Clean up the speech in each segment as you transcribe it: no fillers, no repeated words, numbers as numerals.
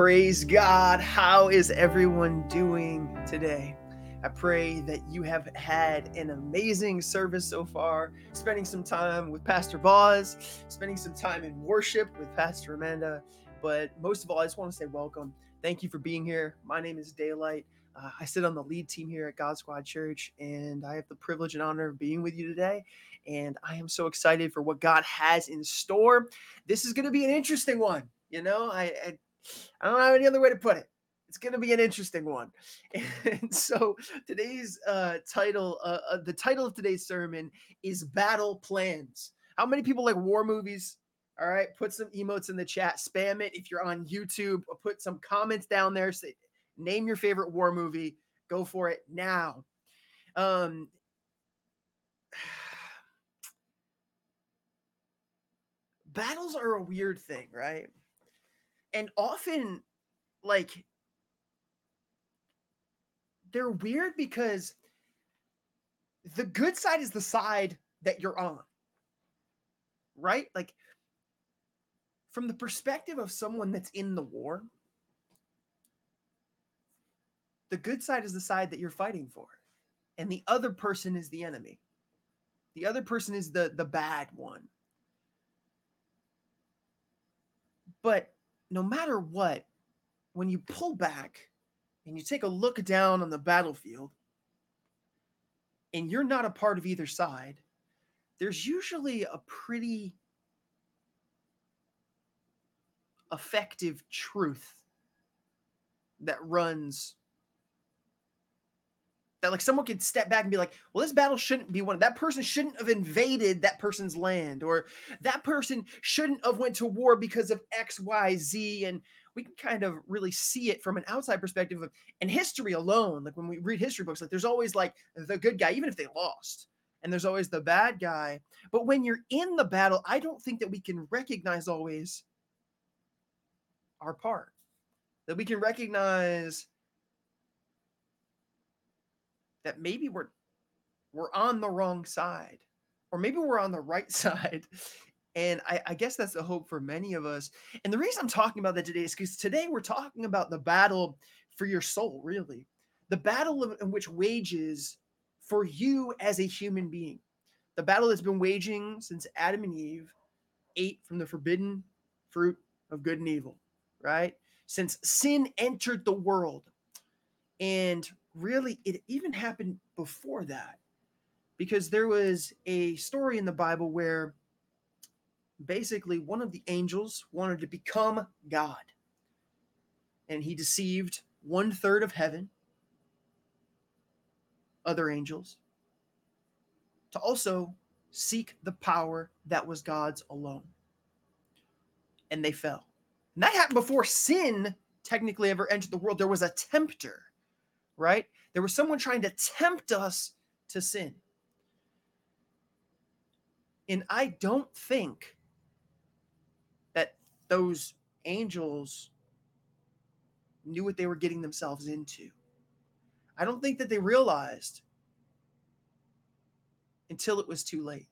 Praise God. How is everyone doing today? I pray that you have had an amazing service so far, spending some time with Pastor Boz, spending some time in worship with Pastor Amanda. But most of all, I just want to say welcome. Thank you for being here. My name is Daylight. I sit on the lead team here at God Squad Church, and I have the privilege and honor of being with you today. And I am so excited for what God has in store. This is going to be an interesting one. You know, I don't have any other way to put it. It's going to be an interesting one. And so today's the title of today's sermon is Battle Plans. How many people like war movies? All right. Put some emotes in the chat. Spam it. If you're on YouTube, put some comments down there. Say, name your favorite war movie. Go for it now. Battles are a weird thing, right? And often, like, they're weird because the good side is the side that you're on, right? Like, from the perspective of someone that's in the war, the good side is the side that you're fighting for. And the other person is the enemy. The other person is the bad one. But no matter what, when you pull back and you take a look down on the battlefield and you're not a part of either side, there's usually a pretty effective truth that runs, that like someone could step back and be like, well, this battle shouldn't be won. That person shouldn't have invaded that person's land, or that person shouldn't have went to war because of X, Y, Z. And we can kind of really see it from an outside perspective of, and history alone. Like when we read history books, like there's always like the good guy, even if they lost, and there's always the bad guy. But when you're in the battle, I don't think that we can recognize always our part, that we can recognize that maybe we're on the wrong side, or maybe we're on the right side. And I guess that's the hope for many of us. And the reason I'm talking about that today is because today we're talking about the battle for your soul, really. The battle in which wages for you as a human being. The battle that's been waging since Adam and Eve ate from the forbidden fruit of good and evil, right? Since sin entered the world. And really, it even happened before that, because there was a story in the Bible where basically one of the angels wanted to become God, and he deceived 1/3 of heaven, other angels, to also seek the power that was God's alone. And they fell. And that happened before sin technically ever entered the world. There was a tempter. Right? There was someone trying to tempt us to sin. And I don't think that those angels knew what they were getting themselves into. I don't think that they realized until it was too late.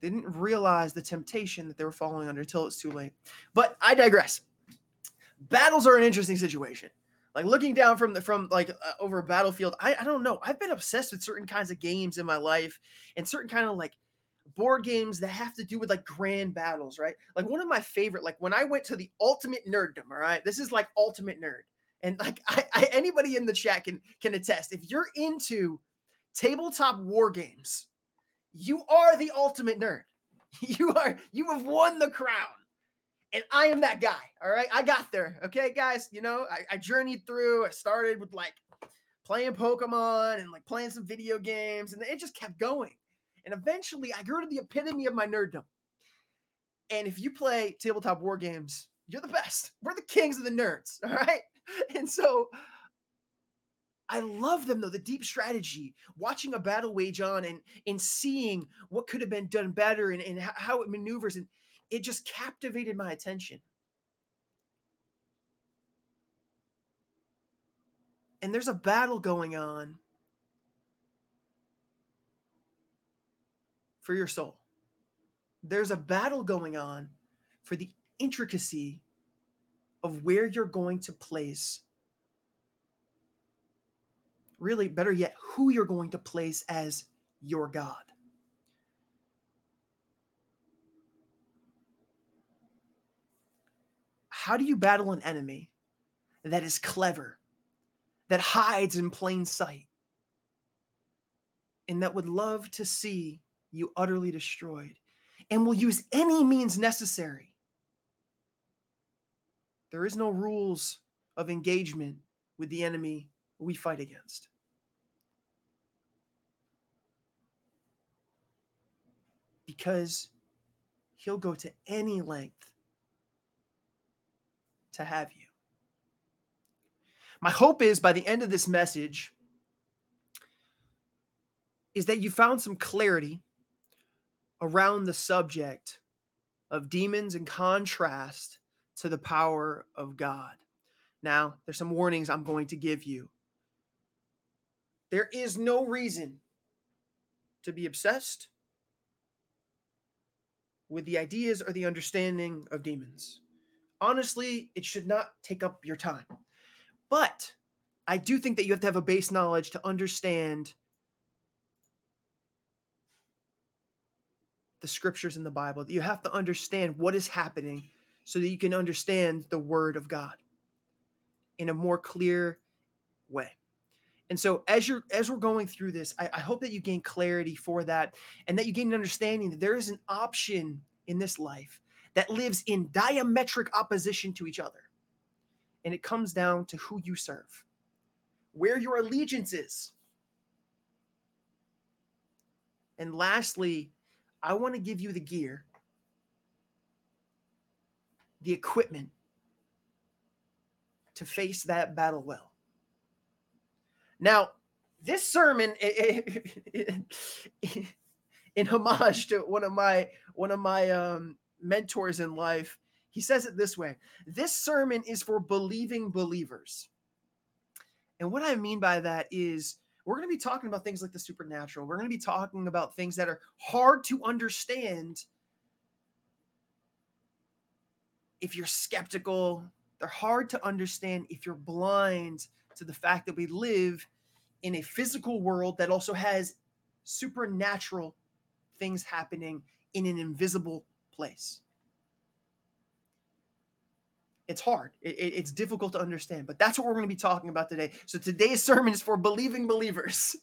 They didn't realize the temptation that they were falling under until it's too late. But I digress. Battles are an interesting situation. Like looking down from over a battlefield, I don't know. I've been obsessed with certain kinds of games in my life, and certain kind of like board games that have to do with like grand battles, right? Like one of my favorite, like when I went to the ultimate nerddom, all right? This is like ultimate nerd. And like anybody in the chat can attest, if you're into tabletop war games, you are the ultimate nerd. You have won the crown. And I am that guy, all right? I got there, okay, guys? You know, I journeyed through. I started with, like, playing Pokemon and, like, playing some video games. And it just kept going. And eventually, I grew to the epitome of my nerddom. And if you play tabletop war games, you're the best. We're the kings of the nerds, all right? And so I love them, though, the deep strategy, watching a battle wage on and seeing what could have been done better and how it maneuvers. And it just captivated my attention. And there's a battle going on for your soul. There's a battle going on for the intricacy of where you're going to place, really better yet, who you're going to place as your God. How do you battle an enemy that is clever, that hides in plain sight, and that would love to see you utterly destroyed, and will use any means necessary? There is no rules of engagement with the enemy we fight against. Because he'll go to any length to have you. My hope is by the end of this message is that you found some clarity around the subject of demons in contrast to the power of God. Now, there's some warnings I'm going to give you. There is no reason to be obsessed with the ideas or the understanding of demons. Honestly, it should not take up your time. But I do think that you have to have a base knowledge to understand the scriptures in the Bible. You have to understand what is happening so that you can understand the word of God in a more clear way. And so as we're going through this, I hope that you gain clarity for that and that you gain an understanding that there is an option in this life that lives in diametric opposition to each other. And it comes down to who you serve, where your allegiance is. And lastly, I want to give you the gear, the equipment to face that battle well. Now, this sermon, in homage to one of my mentors in life, he says it this way: this sermon is for believing believers. And what I mean by that is we're going to be talking about things like the supernatural. We're going to be talking about things that are hard to understand if you're skeptical. They're hard to understand if you're blind to the fact that we live in a physical world that also has supernatural things happening in an invisible place. It's hard. It's difficult to understand, but that's what we're going to be talking about today. So today's sermon is for believing believers.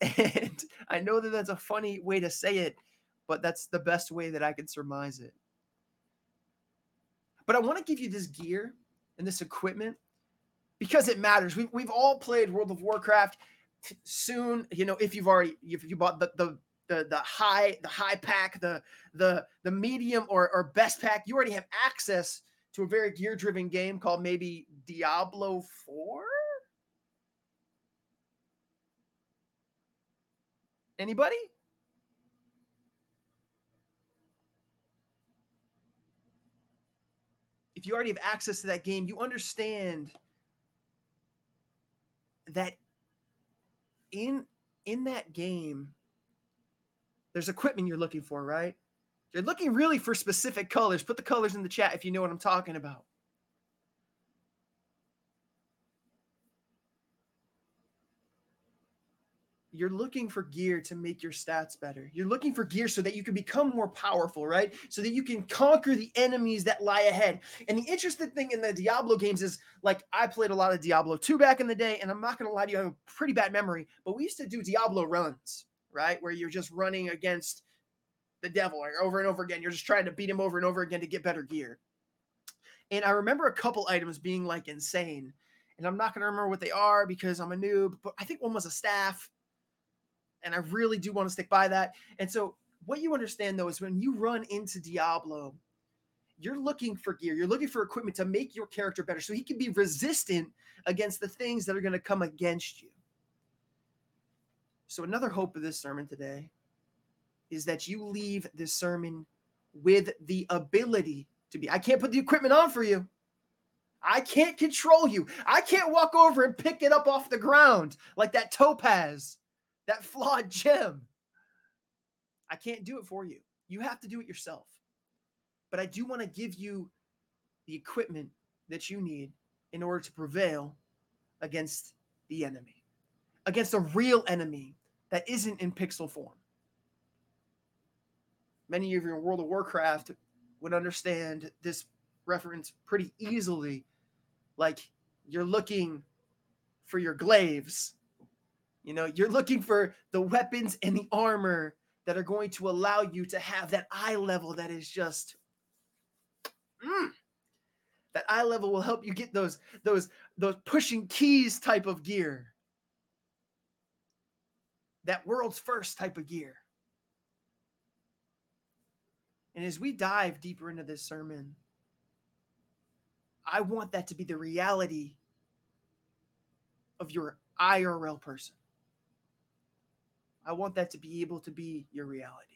And I know that that's a funny way to say it, but that's the best way that I can surmise it. But I want to give you this gear and this equipment because it matters. We've all played World of Warcraft. Soon, you know, if you bought the high pack, the medium or best pack, you already have access to a very gear-driven game called maybe Diablo 4? Anybody? If you already have access to that game, you understand that in that game, there's equipment you're looking for, right? You're looking really for specific colors. Put the colors in the chat if you know what I'm talking about. You're looking for gear to make your stats better. You're looking for gear so that you can become more powerful, right? So that you can conquer the enemies that lie ahead. And the interesting thing in the Diablo games is, like, I played a lot of Diablo 2 back in the day, and I'm not going to lie to you, I have a pretty bad memory, but we used to do Diablo runs, right? Where you're just running against the devil over and over again. You're just trying to beat him over and over again to get better gear. And I remember a couple items being like insane, and I'm not going to remember what they are because I'm a noob, but I think one was a staff, and I really do want to stick by that. And so what you understand though is when you run into Diablo, you're looking for gear. You're looking for equipment to make your character better so he can be resistant against the things that are going to come against you. So another hope of this sermon today is that you leave this sermon with the ability to be. I can't put the equipment on for you. I can't control you. I can't walk over and pick it up off the ground like that topaz, that flawed gem. I can't do it for you. You have to do it yourself. But I do want to give you the equipment, that you need in order to prevail against the enemy, against a real enemy that isn't in pixel form. Many of you in World of Warcraft would understand this reference pretty easily. Like, you're looking for your glaives. You know, you're looking for the weapons and the armor that are going to allow you to have that eye level that is just, that eye level will help you get those pushing keys type of gear. That world's first type of gear. And as we dive deeper into this sermon, I want that to be the reality of your IRL person. I want that to be able to be your reality.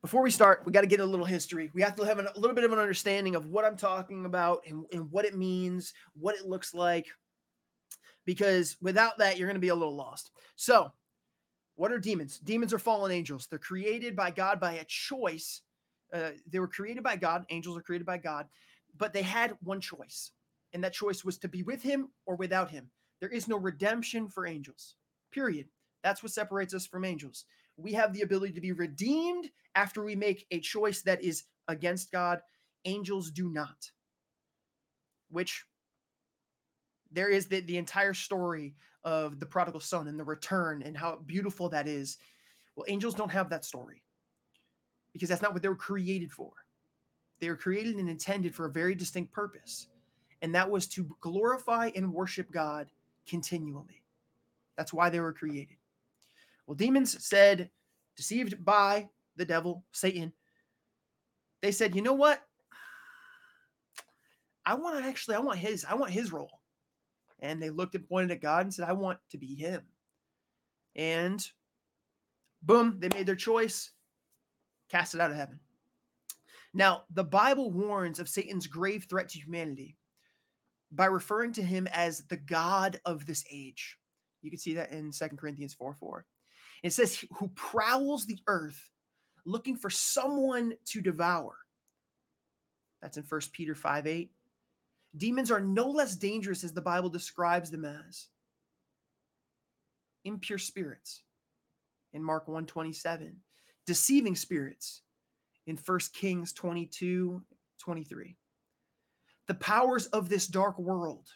Before we start, we got to get a little history. We have to have a little bit of an understanding of what I'm talking about and what it means, what it looks like, because without that, you're going to be a little lost. So what are demons? Demons are fallen angels. They're created by God by a choice. They were created by God. Angels are created by God, but they had one choice, and that choice was to be with him or without him. There is no redemption for angels, period. That's what separates us from angels. We have the ability to be redeemed after we make a choice that is against God. Angels do not. Which there is the entire story of the prodigal son and the return and how beautiful that is. Well, angels don't have that story because that's not what they were created for. They were created and intended for a very distinct purpose, and that was to glorify and worship God continually. That's why they were created. Well, demons said, deceived by the devil, Satan, they said, you know what? I want his role. And they looked and pointed at God and said, I want to be him. And boom, they made their choice, cast it out of heaven. Now, the Bible warns of Satan's grave threat to humanity by referring to him as the god of this age. You can see that in 2 Corinthians 4:4. It says, who prowls the earth looking for someone to devour. That's in 1 Peter 5:8. Demons are no less dangerous as the Bible describes them as impure spirits in Mark 1:27, deceiving spirits in 1 Kings 22:23. The powers of this dark world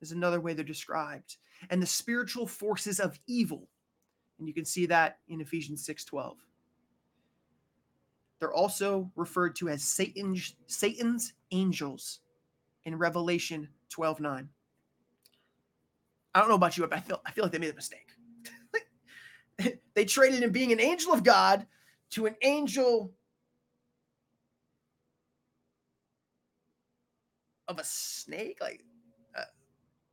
is another way they're described, and the spiritual forces of evil. And you can see that in Ephesians 6:12. They're also referred to as Satan's angels in Revelation 12:9. I don't know about you, but I feel like they made a mistake. They traded in being an angel of God to an angel of a snake, like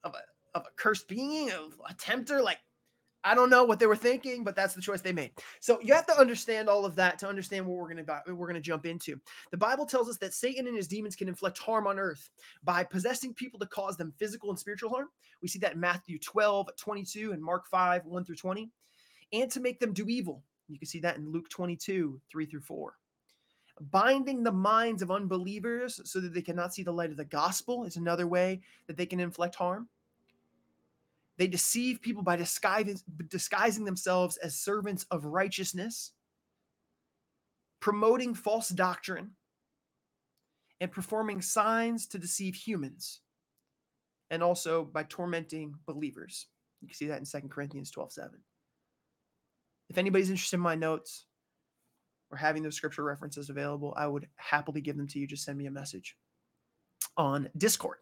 of a cursed being, of a tempter. Like, I don't know what they were thinking, but that's the choice they made. So you have to understand all of that to understand what we're going to jump into. The Bible tells us that Satan and his demons can inflict harm on earth by possessing people to cause them physical and spiritual harm. We see that in Matthew 12:22 and Mark 5:1-20, and to make them do evil. You can see that in Luke 22:3-4. Binding the minds of unbelievers so that they cannot see the light of the gospel is another way that they can inflict harm. They deceive people by disguising themselves as servants of righteousness, promoting false doctrine, and performing signs to deceive humans, and also by tormenting believers. You can see that in 2 Corinthians 12:7. If anybody's interested in my notes, or having those scripture references available, I would happily give them to you. Just send me a message on Discord.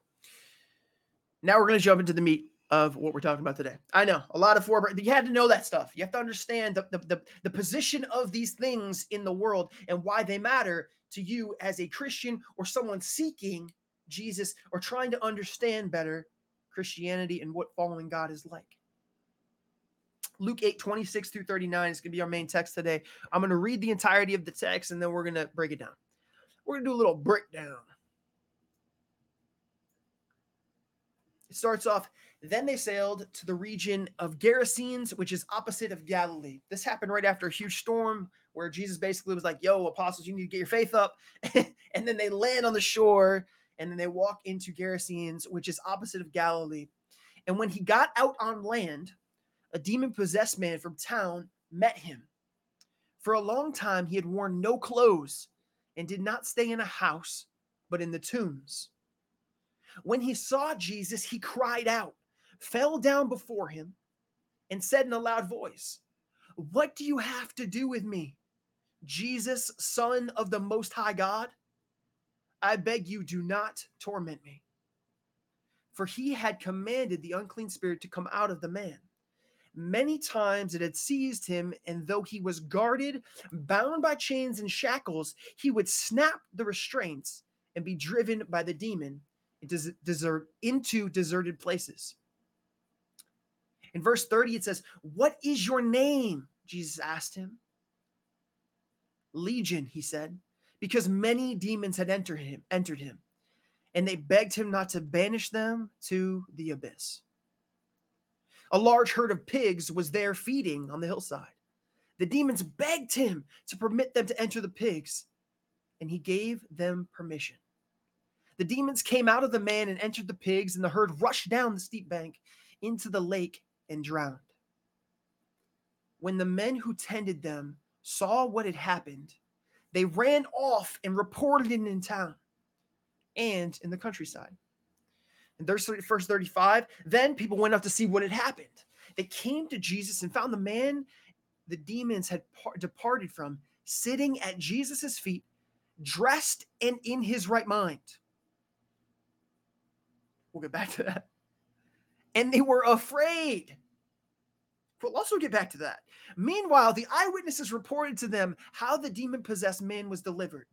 Now we're going to jump into the meat of what we're talking about today. I know a lot of you had to know that stuff. You have to understand the position of these things in the world and why they matter to you as a Christian or someone seeking Jesus or trying to understand better Christianity and what following God is like. Luke 8:26-39 is going to be our main text today. I'm going to read the entirety of the text, and then we're going to break it down. We're going to do a little breakdown. It starts off, then they sailed to the region of Gerasenes, which is opposite of Galilee. This happened right after a huge storm where Jesus basically was like, yo, apostles, you need to get your faith up. And then they land on the shore, and then they walk into Gerasenes, which is opposite of Galilee. And when he got out on land, a demon-possessed man from town met him. For a long time, he had worn no clothes and did not stay in a house, but in the tombs. When he saw Jesus, he cried out, fell down before him, and said in a loud voice, "What do you have to do with me, Jesus, Son of the Most High God? I beg you, do not torment me." For he had commanded the unclean spirit to come out of the man. Many times it had seized him, and though he was guarded, bound by chains and shackles, he would snap the restraints and be driven by the demon into deserted places. In verse 30, it says, "What is your name?" Jesus asked him. "Legion," he said, because many demons had entered him, and they begged him not to banish them to the abyss. A large herd of pigs was there feeding on the hillside. The demons begged him to permit them to enter the pigs, and he gave them permission. The demons came out of the man and entered the pigs, and the herd rushed down the steep bank into the lake and drowned. When the men who tended them saw what had happened, they ran off and reported it in town and in the countryside. In verse 35, then people went out to see what had happened. They came to Jesus and found the man the demons had departed from, sitting at Jesus' feet, dressed and in his right mind. We'll get back to that. And they were afraid. We'll also get back to that. Meanwhile, the eyewitnesses reported to them how the demon-possessed man was delivered.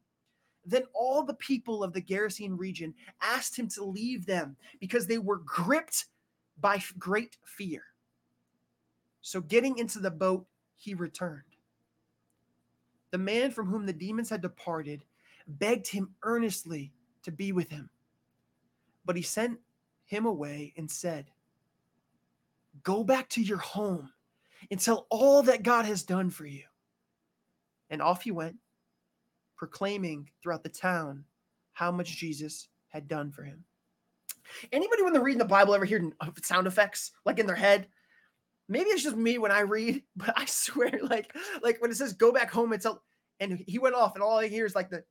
Then all the people of the Gerasene region asked him to leave them because they were gripped by great fear. So getting into the boat, he returned. The man from whom the demons had departed begged him earnestly to be with him. But he sent him away and said, "Go back to your home and tell all that God has done for you." And off he went, proclaiming throughout the town how much Jesus had done for him. Anybody when they're reading the Bible ever hear sound effects like in their head? Maybe it's just me when I read, but I swear, like when it says "go back home," and he went off, and all I hear is like the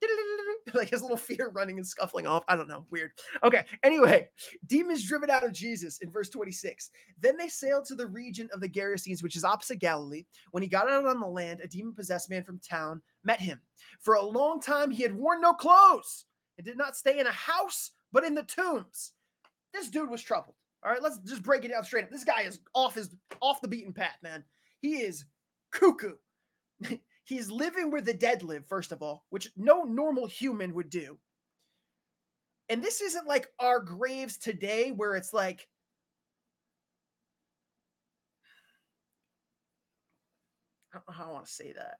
like his little feet are running and scuffling off. I don't know. Weird. Okay. Anyway, demons driven out of Jesus in verse 26. Then they sailed to the region of the Gerasenes, which is opposite Galilee. When he got out on the land, a demon-possessed man from town met him. For a long time, he had worn no clothes and did not stay in a house, but in the tombs. This dude was troubled. All right. Let's just break it down straight up. This guy is off the beaten path, man. He is cuckoo. He's living where the dead live, first of all, which no normal human would do. And this isn't like our graves today where it's like, I don't know how I want to say that.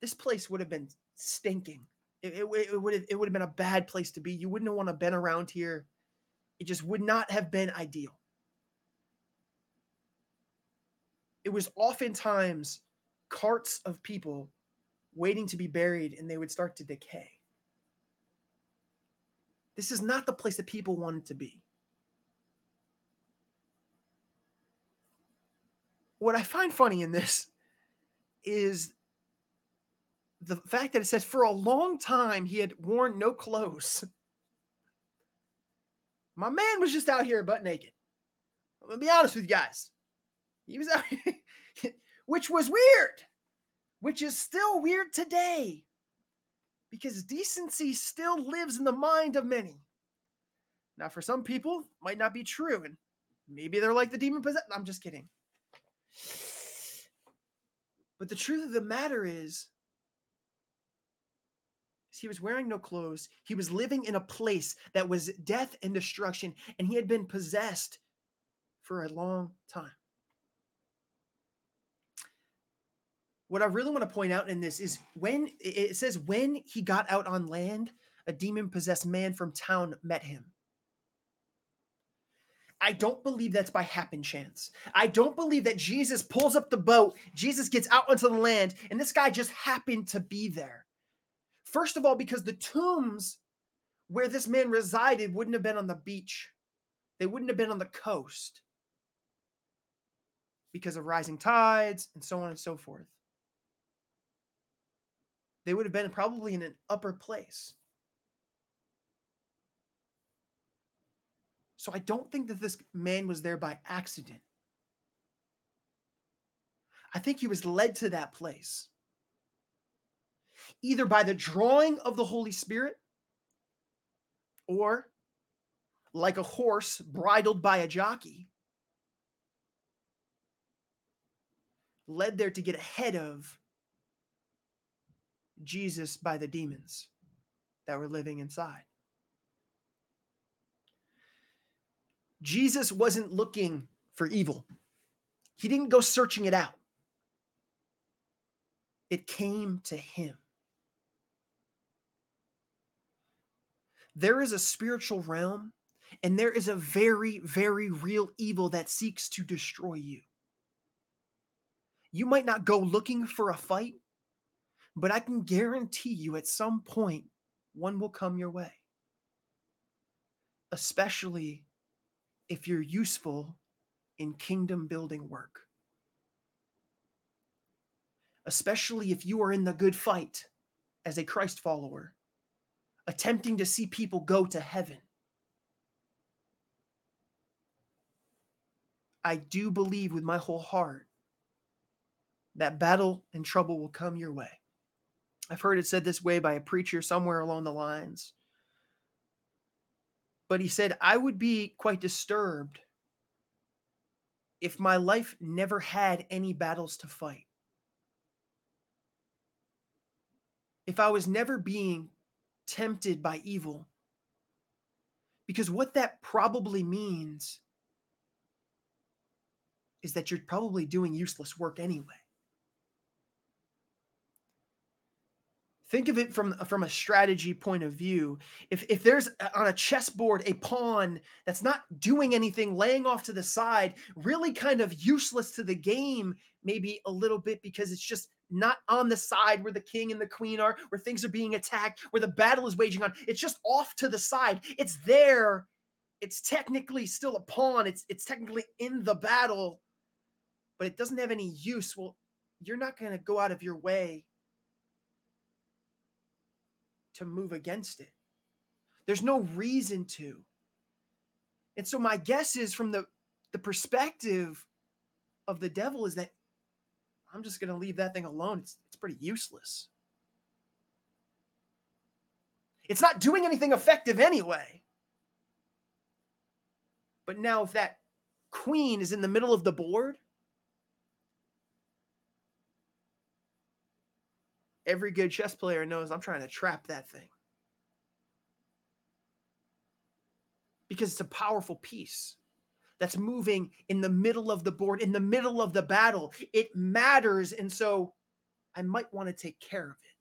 This place would have been stinking. It would have been a bad place to be. You wouldn't want to have been around here. It just would not have been ideal. It was oftentimes carts of people waiting to be buried, and they would start to decay. This is not the place that people wanted to be. What I find funny in this is the fact that it says, for a long time, he had worn no clothes. My man was just out here butt naked. I'm going to be honest with you guys. He was out here. Which was weird, which is still weird today, because decency still lives in the mind of many. Now, for some people, it might not be true, and maybe they're like the demon-possessed. I'm just kidding. But the truth of the matter is he was wearing no clothes. He was living in a place that was death and destruction, and he had been possessed for a long time. What I really want to point out in this is when it says, when he got out on land, a demon-possessed man from town met him. I don't believe that's by happen chance. I don't believe that Jesus pulls up the boat, Jesus gets out onto the land, and this guy just happened to be there. First of all, because the tombs where this man resided wouldn't have been on the beach. They wouldn't have been on the coast because of rising tides and so on and so forth. They would have been probably in an upper place. So I don't think that this man was there by accident. I think he was led to that place, either by the drawing of the Holy Spirit or like a horse bridled by a jockey, led there to get ahead of Jesus by the demons that were living inside. Jesus wasn't looking for evil. He didn't go searching it out. It came to him. There is a spiritual realm, and there is a very, very real evil that seeks to destroy you. You might not go looking for a fight, but I can guarantee you at some point, one will come your way. Especially if you're useful in kingdom building work. Especially if you are in the good fight as a Christ follower, attempting to see people go to heaven. I do believe with my whole heart that battle and trouble will come your way. I've heard it said this way by a preacher somewhere along the lines. But he said, I would be quite disturbed if my life never had any battles to fight. If I was never being tempted by evil. Because what that probably means is that you're probably doing useless work anyway. Think of it from a strategy point of view. If there's on a chessboard a pawn that's not doing anything, laying off to the side, really kind of useless to the game, maybe a little bit because it's just not on the side where the king and the queen are, where things are being attacked, where the battle is waging on. It's just off to the side. It's there. It's technically still a pawn. It's technically in the battle, but it doesn't have any use. Well, you're not going to go out of your way to move against it. There's no reason to. And so my guess is from the perspective of the devil is that I'm just going to leave that thing alone. It's pretty useless. It's not doing anything effective anyway. But now if that queen is in the middle of the board, every good chess player knows I'm trying to trap that thing. Because it's a powerful piece that's moving in the middle of the board, in the middle of the battle. It matters, and so I might want to take care of it.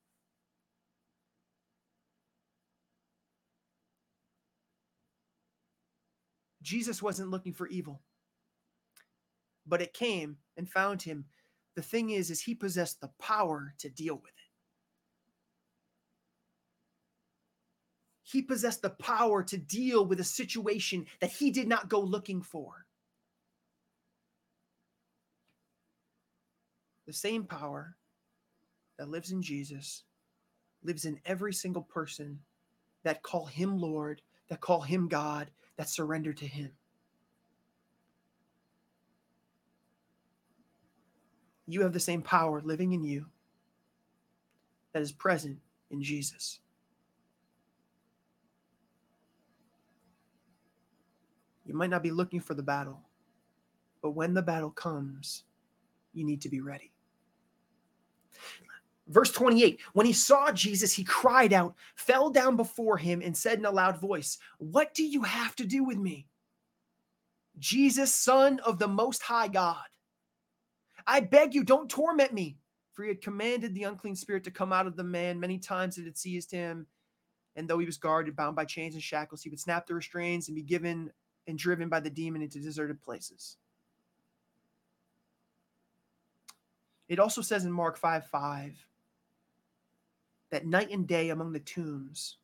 Jesus wasn't looking for evil, but it came and found him. The thing is he possessed the power to deal with it. He possessed the power to deal with a situation that he did not go looking for. The same power that lives in Jesus lives in every single person that call him Lord, that call him God, that surrender to him. You have the same power living in you that is present in Jesus. You might not be looking for the battle, but when the battle comes, you need to be ready. Verse 28, when he saw Jesus, he cried out, fell down before him, and said in a loud voice, "What do you have to do with me, Jesus, Son of the Most High God? I beg you, don't torment me." For he had commanded the unclean spirit to come out of the man. Many times it had seized him, and though he was guarded, bound by chains and shackles, he would snap the restraints and be given and driven by the demon into deserted places. It also says in Mark 5:5 that night and day among the tombs.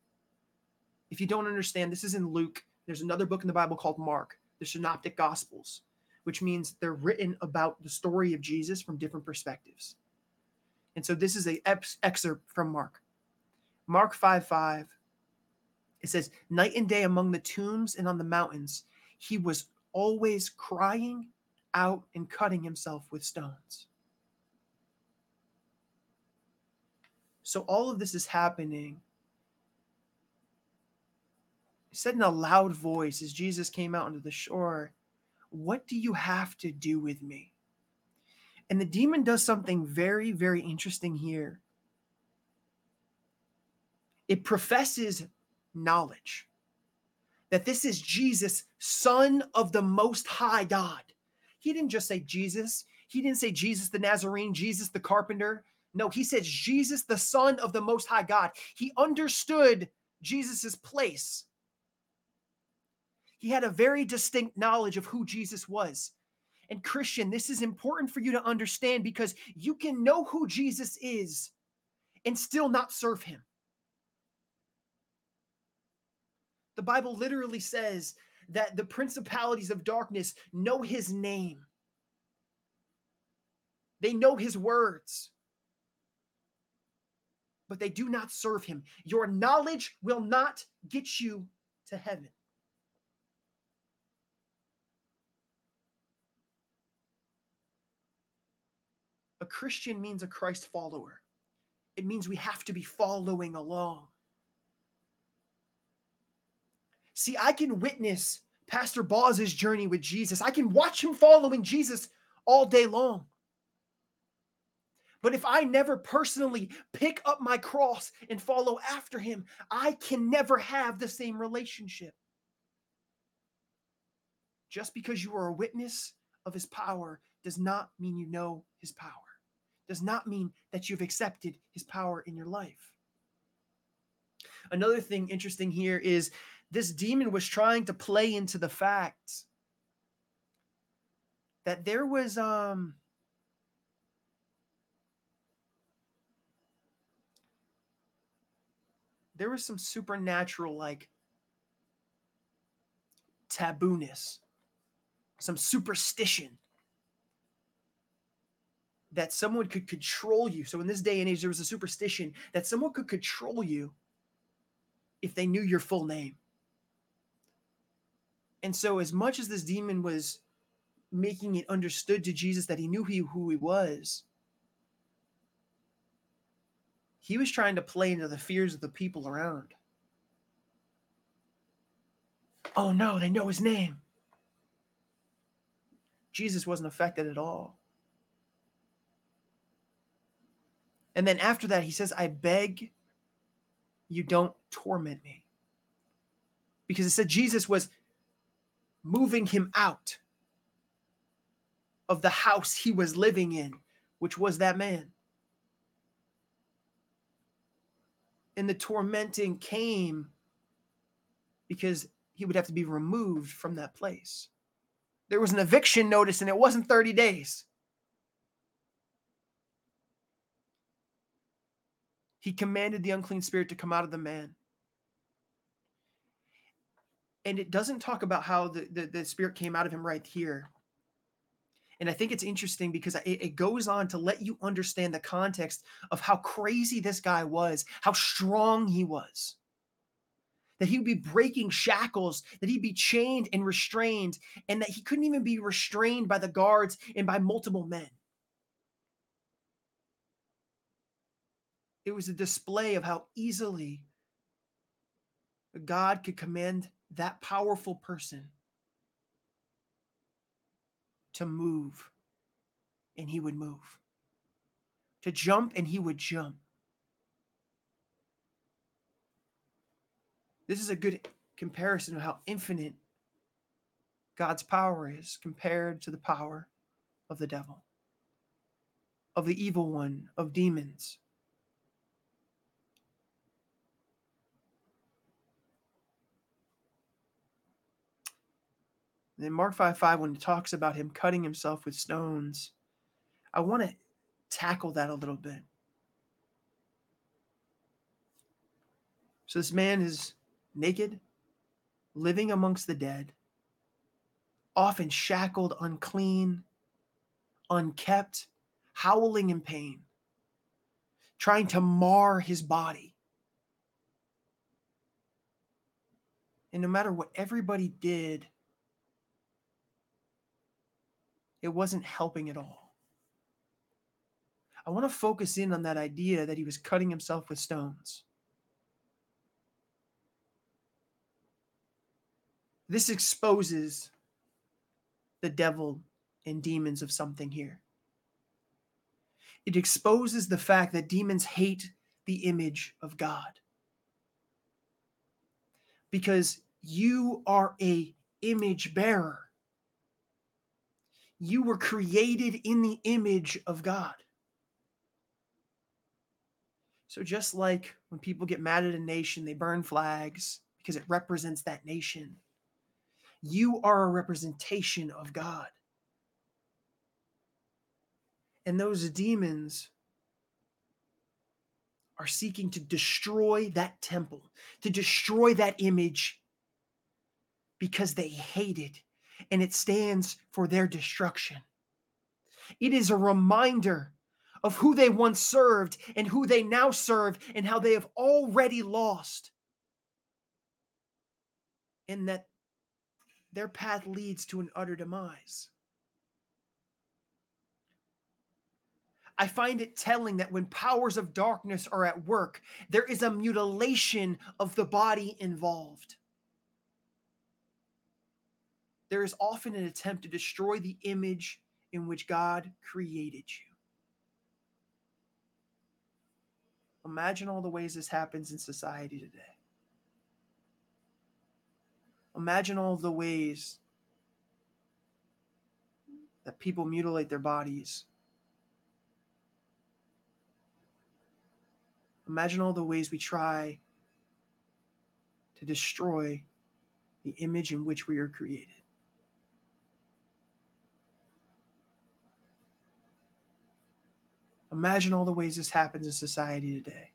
If you don't understand, this is in Luke. There's another book in the Bible called Mark, the Synoptic Gospels, which means they're written about the story of Jesus from different perspectives. And so this is an excerpt from Mark. Mark 5:5, it says, night and day among the tombs and on the mountains, he was always crying out and cutting himself with stones. So all of this is happening. He said in a loud voice as Jesus came out onto the shore, what do you have to do with me? And the demon does something very, very interesting here. It professes knowledge that this is Jesus, Son of the Most High God. He didn't just say Jesus. He didn't say Jesus the Nazarene, Jesus the carpenter. No, he says Jesus, the Son of the Most High God. He understood Jesus's place. He had a very distinct knowledge of who Jesus was. And Christian, this is important for you to understand, because you can know who Jesus is and still not serve him. The Bible literally says that the principalities of darkness know his name. They know his words, but they do not serve him. Your knowledge will not get you to heaven. A Christian means a Christ follower. It means we have to be following along. See, I can witness Pastor Boz's journey with Jesus. I can watch him following Jesus all day long. But if I never personally pick up my cross and follow after him, I can never have the same relationship. Just because you are a witness of his power does not mean you know his power. Does not mean that you've accepted his power in your life. Another thing interesting here is this demon was trying to play into the fact that there was some supernatural, like, tabooness, some superstition, that someone could control you. So in this day and age, there was a superstition that someone could control you if they knew your full name. And so as much as this demon was making it understood to Jesus that he knew who he was, he was trying to play into the fears of the people around. Oh no, they know his name. Jesus wasn't affected at all. And then after that, he says, I beg you don't torment me. Because it said Jesus was moving him out of the house he was living in, which was that man. And the tormenting came because he would have to be removed from that place. There was an eviction notice, and it wasn't 30 days. He commanded the unclean spirit to come out of the man. And it doesn't talk about how the spirit came out of him right here. And I think it's interesting because it goes on to let you understand the context of how crazy this guy was, how strong he was, that he would be breaking shackles, that he'd be chained and restrained, and that he couldn't even be restrained by the guards and by multiple men. It was a display of how easily God could command that powerful person to move, and he would move. To jump, and he would jump. This is a good comparison of how infinite God's power is compared to the power of the devil, of the evil one, of demons. And then Mark 5:5, when it talks about him cutting himself with stones, I want to tackle that a little bit. So this man is naked, living amongst the dead, often shackled, unclean, unkept, howling in pain, trying to mar his body. And no matter what everybody did, it wasn't helping at all. I want to focus in on that idea that he was cutting himself with stones. This exposes the devil and demons of something here. It exposes the fact that demons hate the image of God. Because you are an image bearer. You were created in the image of God. So just like when people get mad at a nation, they burn flags because it represents that nation. You are a representation of God. And those demons are seeking to destroy that temple, to destroy that image, because they hate it. And it stands for their destruction. It is a reminder of who they once served and who they now serve and how they have already lost. And that their path leads to an utter demise. I find it telling that when powers of darkness are at work, there is a mutilation of the body involved. There is often an attempt to destroy the image in which God created you. Imagine all the ways this happens in society today. Imagine all the ways that people mutilate their bodies. Imagine all the ways we try to destroy the image in which we are created. Imagine all the ways this happens in society today.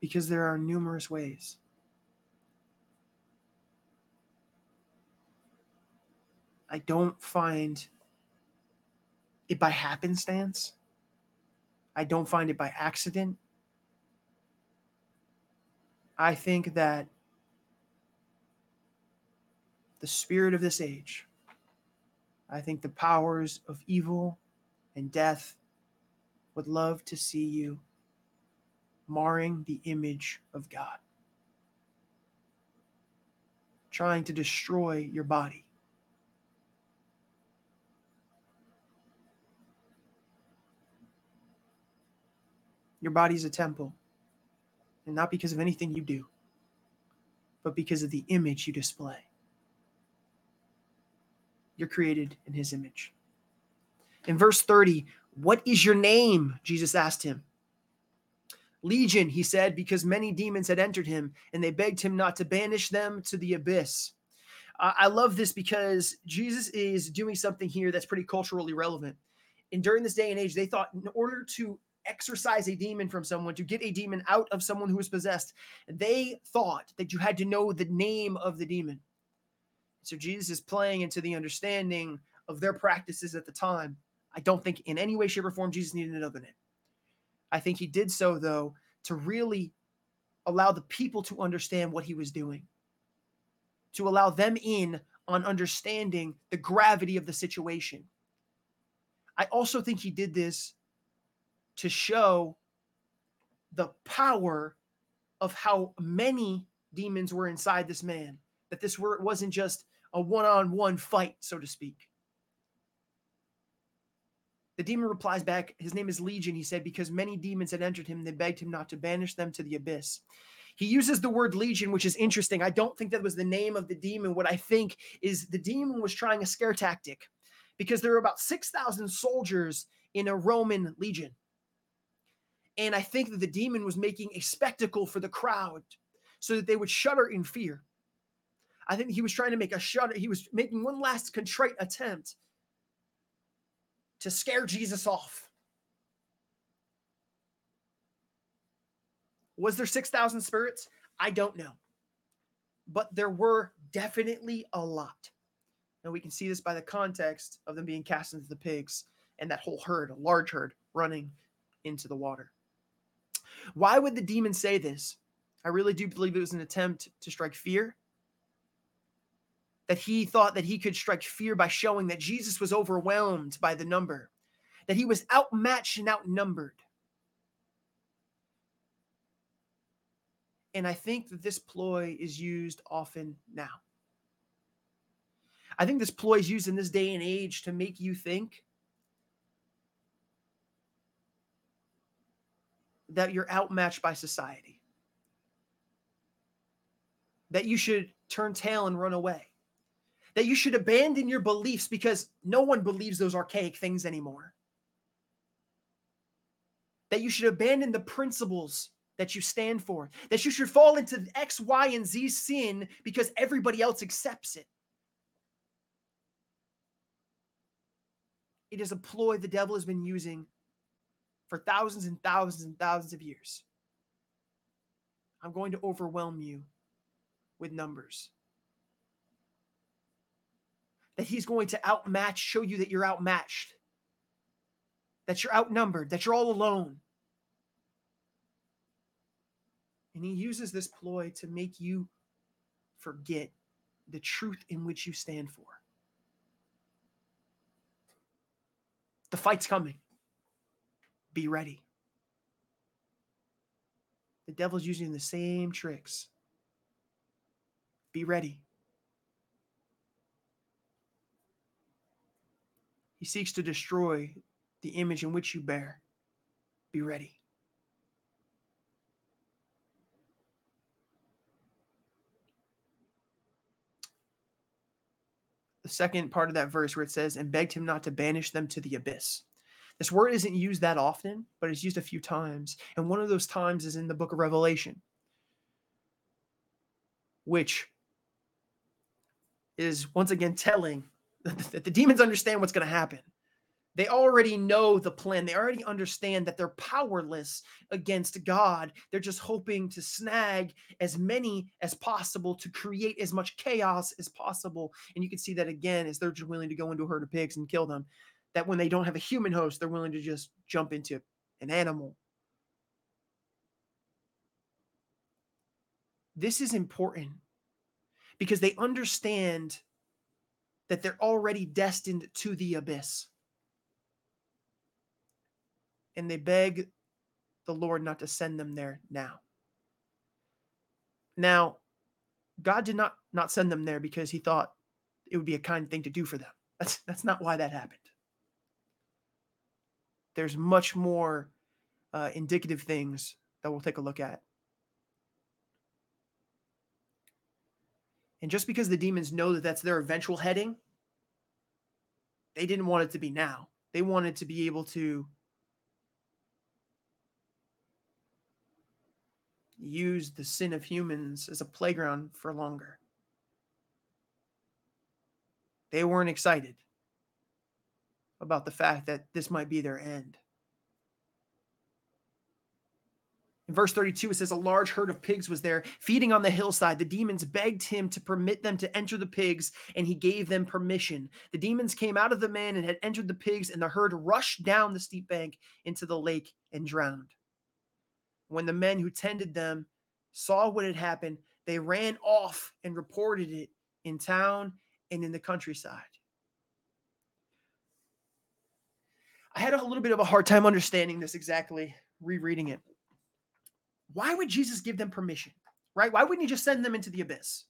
Because there are numerous ways. I don't find it by happenstance. I don't find it by accident. I think that the spirit of this age, I think the powers of evil and death would love to see you marring the image of God, trying to destroy your body. Your body's a temple, and not because of anything you do, but because of the image you display. You're created in his image. In verse 30, what is your name? Jesus asked him. Legion, he said, because many demons had entered him, and they begged him not to banish them to the abyss. I love this because Jesus is doing something here that's pretty culturally relevant. And during this day and age, they thought in order to exorcise a demon from someone, to get a demon out of someone who was possessed, they thought that you had to know the name of the demon. So Jesus is playing into the understanding of their practices at the time. I don't think in any way, shape, or form Jesus needed to know the name. I think he did so, though, to really allow the people to understand what he was doing, to allow them in on understanding the gravity of the situation. I also think he did this to show the power of how many demons were inside this man, that it wasn't just a one-on-one fight, so to speak. The demon replies back, his name is Legion, he said, because many demons had entered him, they begged him not to banish them to the abyss. He uses the word Legion, which is interesting. I don't think that was the name of the demon. What I think is the demon was trying a scare tactic, because there were about 6,000 soldiers in a Roman legion. And I think that the demon was making a spectacle for the crowd so that they would shudder in fear. I think he was trying to make a shudder. He was making one last contrite attempt to scare Jesus off. Was there 6,000 spirits? I don't know. But there were definitely a lot. And we can see this by the context of them being cast into the pigs and that whole herd, a large herd, running into the water. Why would the demon say this? I really do believe it was an attempt to strike fear. That he thought that he could strike fear by showing that Jesus was overwhelmed by the number. That he was outmatched and outnumbered. And I think that this ploy is used often now. I think this ploy is used in this day and age to make you think that you're outmatched by society. That you should turn tail and run away. That you should abandon your beliefs because no one believes those archaic things anymore. That you should abandon the principles that you stand for. That you should fall into X, Y, and Z sin because everybody else accepts it. It is a ploy the devil has been using for thousands and thousands and thousands of years. I'm going to overwhelm you with numbers. That he's going to outmatch, show you that you're outmatched. That you're outnumbered, that you're all alone. And he uses this ploy to make you forget the truth in which you stand for. The fight's coming. Be ready. The devil's using the same tricks. Be ready. He seeks to destroy the image in which you bear. Be ready. The second part of that verse where it says, and begged him not to banish them to the abyss. This word isn't used that often, but it's used a few times. And one of those times is in the book of Revelation, which is once again telling that the demons understand what's going to happen. They already know the plan. They already understand that they're powerless against God. They're just hoping to snag as many as possible to create as much chaos as possible. And you can see that again, as they're just willing to go into a herd of pigs and kill them. That when they don't have a human host, they're willing to just jump into an animal. This is important because they understand that they're already destined to the abyss. And they beg the Lord not to send them there now. Now, God did not send them there because he thought it would be a kind thing to do for them. That's not why that happened. There's much more indicative things that we'll take a look at. And just because the demons know that that's their eventual heading, they didn't want it to be now. They wanted to be able to use the sin of humans as a playground for longer. They weren't excited about the fact that this might be their end. In verse 32, it says, a large herd of pigs was there feeding on the hillside. The demons begged him to permit them to enter the pigs, and he gave them permission. The demons came out of the man and had entered the pigs, and the herd rushed down the steep bank into the lake and drowned. When the men who tended them saw what had happened, they ran off and reported it in town and in the countryside. I had a little bit of a hard time understanding this exactly, rereading it. Why would Jesus give them permission, right? Why wouldn't he just send them into the abyss?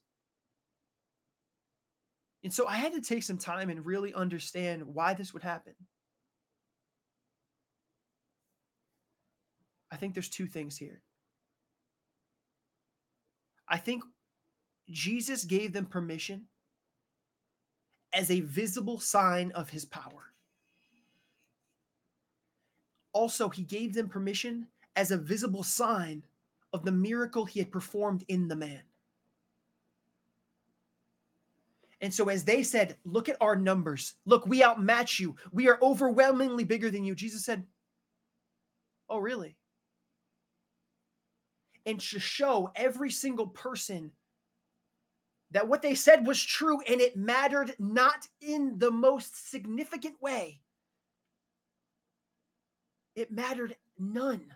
And so I had to take some time and really understand why this would happen. I think there's two things here. I think Jesus gave them permission as a visible sign of his power. Also, he gave them permission as a visible sign of the miracle he had performed in the man. And so as they said, look at our numbers. Look, we outmatch you. We are overwhelmingly bigger than you. Jesus said, oh, really? And to show every single person that what they said was true and it mattered not in the most significant way. It mattered none.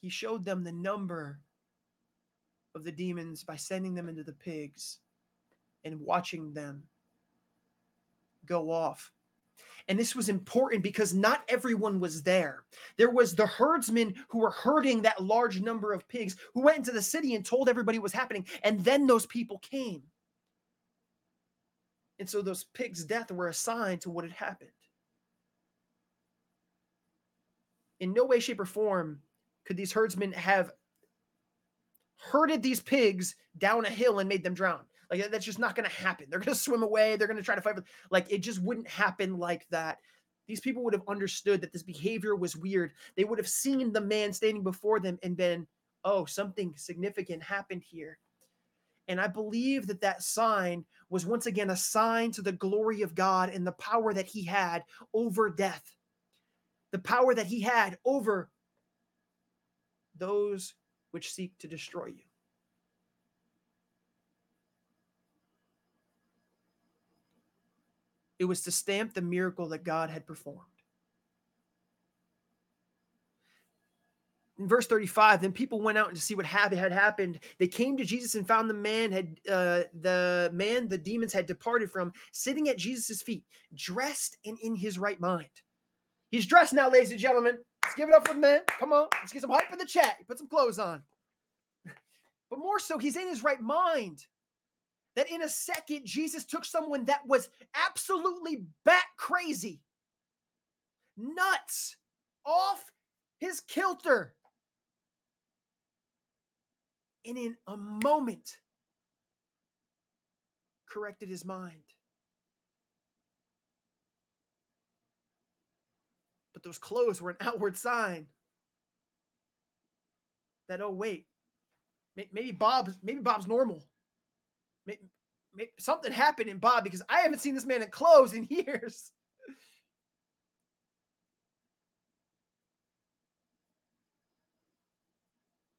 He showed them the number of the demons by sending them into the pigs and watching them go off. And this was important because not everyone was there. There was the herdsmen who were herding that large number of pigs who went into the city and told everybody what was happening. And then those people came. And so those pigs' death were a sign to what had happened. In no way, shape, or form could these herdsmen have herded these pigs down a hill and made them drown. Like, that's just not going to happen. They're going to swim away. They're going to try to fight. Like, it just wouldn't happen like that. These people would have understood that this behavior was weird. They would have seen the man standing before them and been, oh, something significant happened here. And I believe that that sign was once again a sign to the glory of God and the power that he had over death, the power that he had over those which seek to destroy you. It was to stamp the miracle that God had performed. In verse 35, then people went out to see what had happened. They came to Jesus and found the man the demons had departed from sitting at Jesus' feet, dressed and in his right mind. He's dressed now, ladies and gentlemen. Let's give it up for the man. Come on. Let's get some hype in the chat. Put some clothes on. But more so, he's in his right mind. That in a second, Jesus took someone that was absolutely bat crazy, nuts, off his kilter. And in a moment, corrected his mind. But those clothes were an outward sign that, oh, wait, maybe Bob's normal. Something happened in Bob because I haven't seen this man in clothes in years.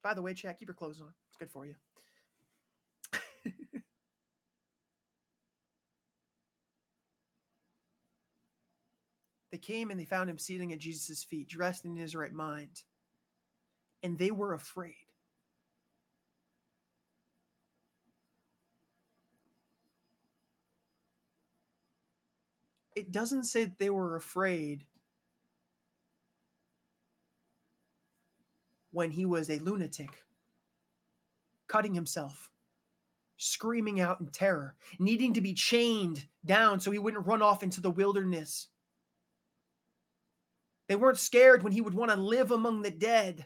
By the way, chat, keep your clothes on. It's good for you. They came and they found him sitting at Jesus' feet, dressed in his right mind. And they were afraid. It doesn't say that they were afraid when he was a lunatic, cutting himself, screaming out in terror, needing to be chained down so he wouldn't run off into the wilderness. They weren't scared when he would want to live among the dead.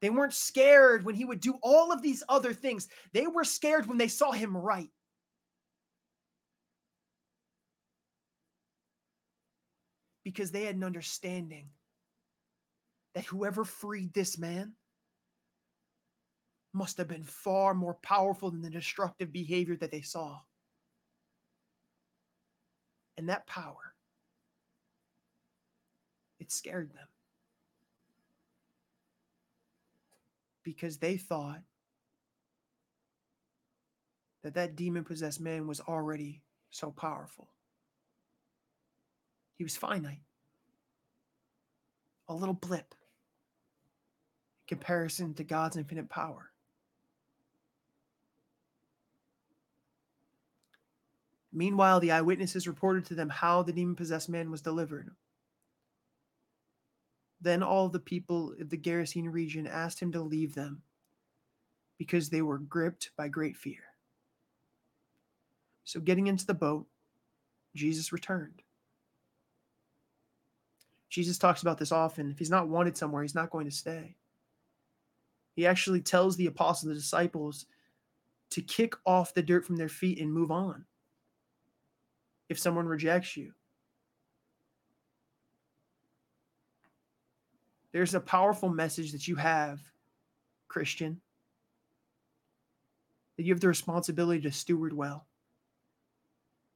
They weren't scared when he would do all of these other things. They were scared when they saw him right. Because they had an understanding that whoever freed this man must have been far more powerful than the destructive behavior that they saw. And that power, it scared them. Because they thought that that demon-possessed man was already so powerful. He was finite, a little blip in comparison to God's infinite power. Meanwhile, the eyewitnesses reported to them how the demon-possessed man was delivered. Then all the people of the Gerasene region asked him to leave them because they were gripped by great fear. So getting into the boat, Jesus returned. Jesus talks about this often. If he's not wanted somewhere, he's not going to stay. He actually tells the apostles, the disciples, to kick off the dirt from their feet and move on if someone rejects you. There's a powerful message that you have, Christian, that you have the responsibility to steward well.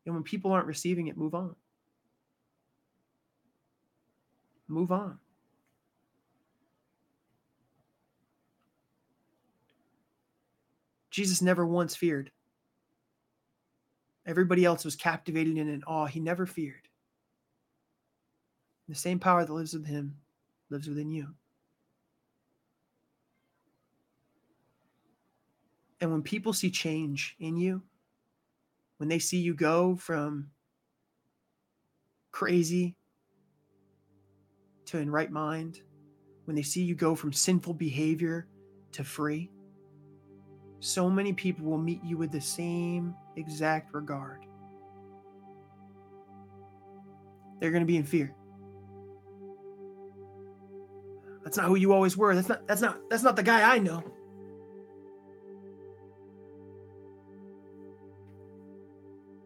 And when people aren't receiving it, move on. Move on. Jesus never once feared. Everybody else was captivated and in awe. He never feared. The same power that lives with him lives within you. And when people see change in you, when they see you go from crazy to in right mind, when they see you go from sinful behavior to free, so many people will meet you with the same exact regard. They're going to be in fear. That's not who you always were. That's not the guy I know.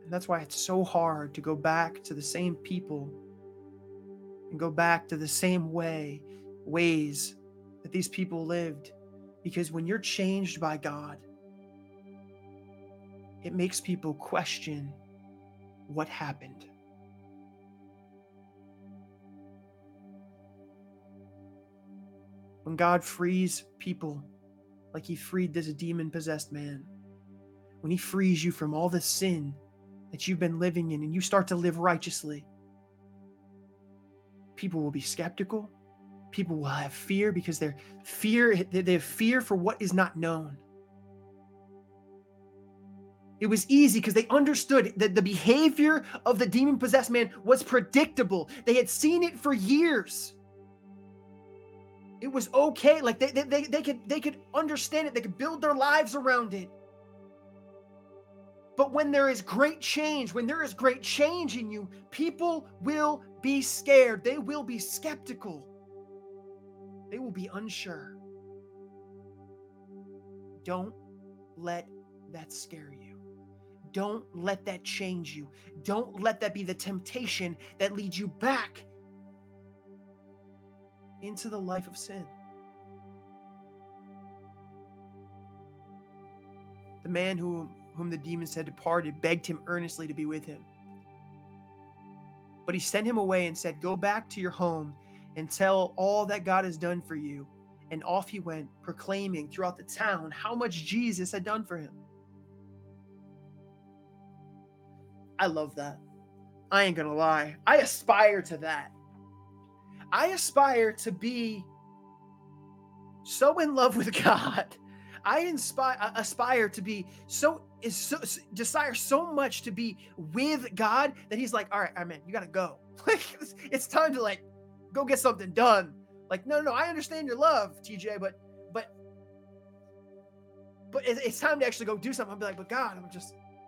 And that's why it's so hard to go back to the same people and go back to the same ways that these people lived. Because when you're changed by God, it makes people question what happened. When God frees people, like he freed this demon-possessed man, when he frees you from all the sin that you've been living in and you start to live righteously, people will be skeptical. People will have fear because they have fear for what is not known. It was easy because they understood that the behavior of the demon-possessed man was predictable. They had seen it for years. It was okay. Like they could understand it. They could build their lives around it. But when there is great change, when there is great change in you, people will be scared. They will be skeptical. They will be unsure. Don't let that scare you. Don't let that change you. Don't let that be the temptation that leads you back into the life of sin. The man whom the demons had departed begged him earnestly to be with him. But he sent him away and said, "Go back to your home and tell all that God has done for you." And off he went, proclaiming throughout the town how much Jesus had done for him. I love that. I ain't gonna lie. I aspire to that. I aspire to be so in love with God. I aspire to be desire so much to be with God that he's like, "All right, I'm in. You gotta go. It's time to go get something done." Like, no, I understand your love, TJ, but it's time to actually go do something. I'll be like, "But God,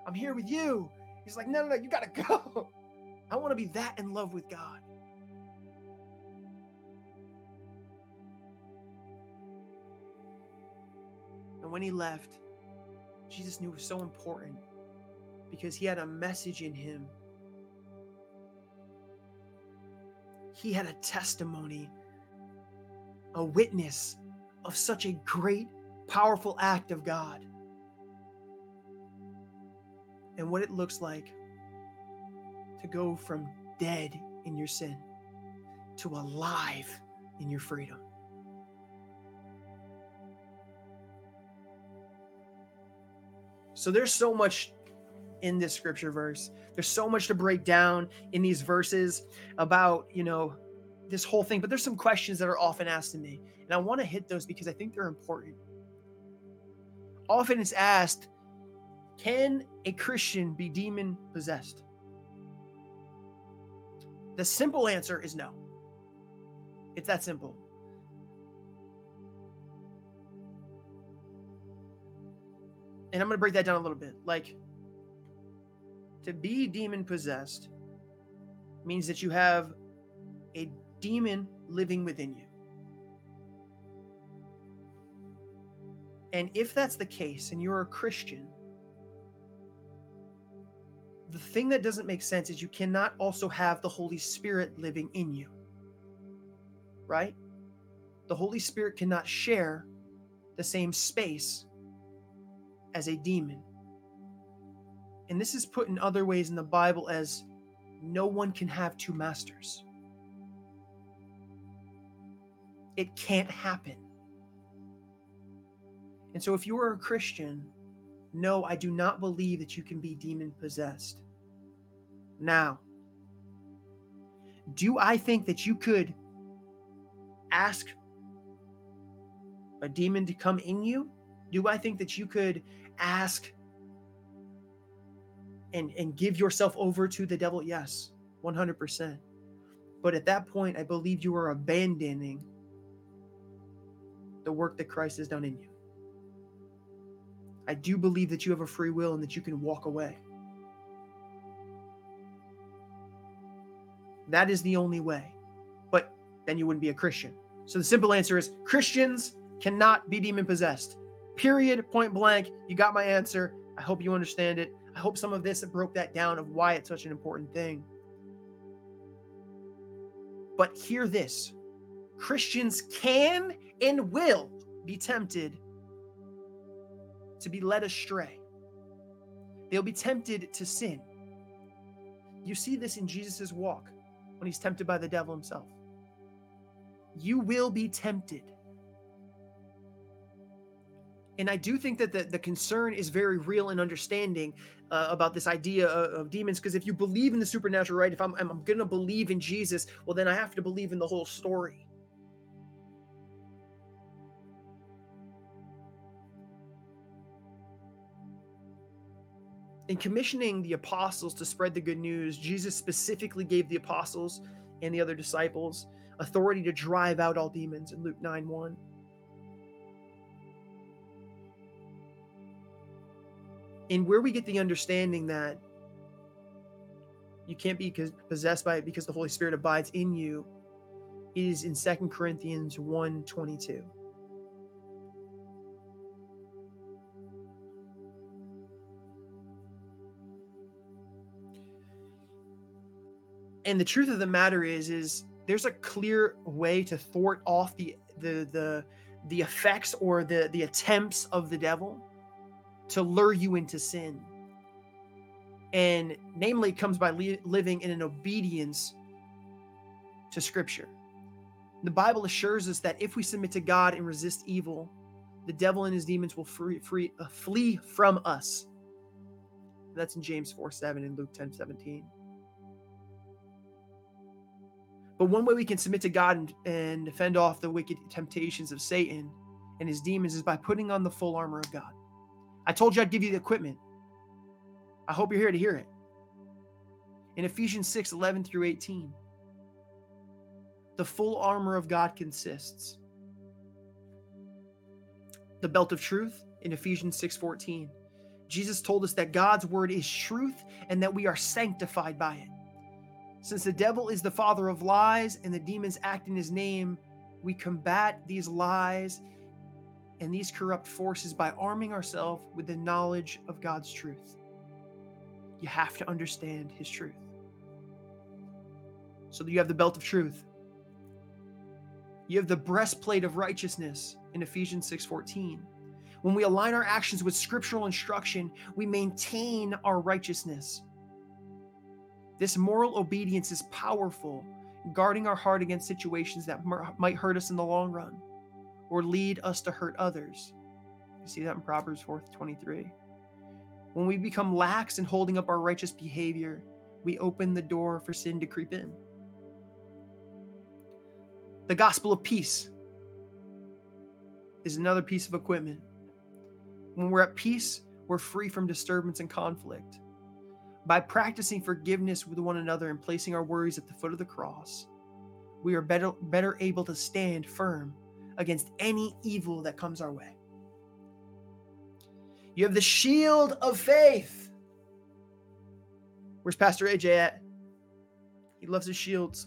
I'm here with you." He's like, no, you gotta go. I want to be that in love with God. And when he left, Jesus knew it was so important because he had a message in him. He had a testimony, a witness of such a great, powerful act of God and what it looks like to go from dead in your sin to alive in your freedom. So there's so much in this scripture verse. There's so much to break down in these verses about, this whole thing, but there's some questions that are often asked to me, and I want to hit those because I think they're important. Often it's asked, can a Christian be demon possessed? The simple answer is no. It's that simple. And I'm going to break that down a little bit. To be demon-possessed means that you have a demon living within you. And if that's the case and you're a Christian, the thing that doesn't make sense is you cannot also have the Holy Spirit living in you, right? The Holy Spirit cannot share the same space as a demon. And this is put in other ways in the Bible as no one can have two masters. It can't happen. And so if you are a Christian, no, I do not believe that you can be demon possessed. Now, do I think that you could ask a demon to come in you? Do I think that you could ask and give yourself over to the devil? Yes, 100%. But at that point, I believe you are abandoning the work that Christ has done in you. I do believe that you have a free will and that you can walk away. That is the only way. But then you wouldn't be a Christian. So the simple answer is Christians cannot be demon possessed. Period. Point blank. You got my answer. I hope you understand it. I hope some of this broke that down of why it's such an important thing. But hear this. Christians can and will be tempted to be led astray. They'll be tempted to sin. You see this in Jesus's walk when he's tempted by the devil himself. You will be tempted. And I do think that the concern is very real in understanding about this idea of demons, because if you believe in the supernatural, right, if I'm going to believe in Jesus, well, then I have to believe in the whole story. In commissioning the apostles to spread the good news, Jesus specifically gave the apostles and the other disciples authority to drive out all demons in Luke 9:1. And where we get the understanding that you can't be possessed by it because the Holy Spirit abides in you is in 2 Corinthians 1:22. And the truth of the matter is there's a clear way to thwart off the effects or the attempts of the devil to lure you into sin. And namely comes by living in an obedience to Scripture. The Bible assures us that if we submit to God and resist evil, the devil and his demons will flee from us. That's in James 4:7 and Luke 10:17. But one way we can submit to God and fend off the wicked temptations of Satan and his demons is by putting on the full armor of God. I told you I'd give you the equipment. I hope you're here to hear it. In Ephesians 6:11 through 18, the full armor of God consists. The belt of truth in Ephesians 6:14. Jesus told us that God's word is truth and that we are sanctified by it. Since the devil is the father of lies and the demons act in his name, we combat these lies and these corrupt forces by arming ourselves with the knowledge of God's truth. You have to understand his truth. So you have the belt of truth. You have the breastplate of righteousness in Ephesians 6:14. When we align our actions with scriptural instruction, we maintain our righteousness. This moral obedience is powerful, guarding our heart against situations that might hurt us in the long run or lead us to hurt others. You see that in Proverbs 4:23. When we become lax in holding up our righteous behavior, we open the door for sin to creep in. The gospel of peace is another piece of equipment. When we're at peace, we're free from disturbance and conflict. By practicing forgiveness with one another and placing our worries at the foot of the cross, we are better able to stand firm against any evil that comes our way. You have the shield of faith. Where's Pastor AJ at? He loves his shields.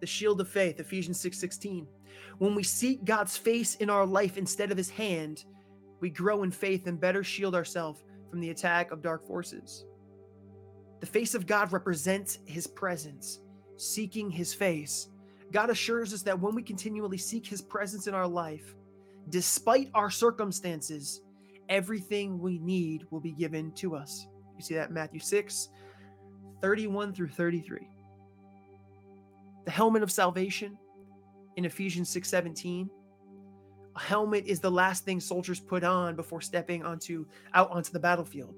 The shield of faith, Ephesians 6:16. When we seek God's face in our life instead of his hand, we grow in faith and better shield ourselves from the attack of dark forces. The face of God represents his presence, seeking his face. God assures us that when we continually seek his presence in our life, despite our circumstances, everything we need will be given to us. You see that in Matthew 6, 31 through 33. The helmet of salvation in Ephesians 6:17. A helmet is the last thing soldiers put on before stepping out onto the battlefield.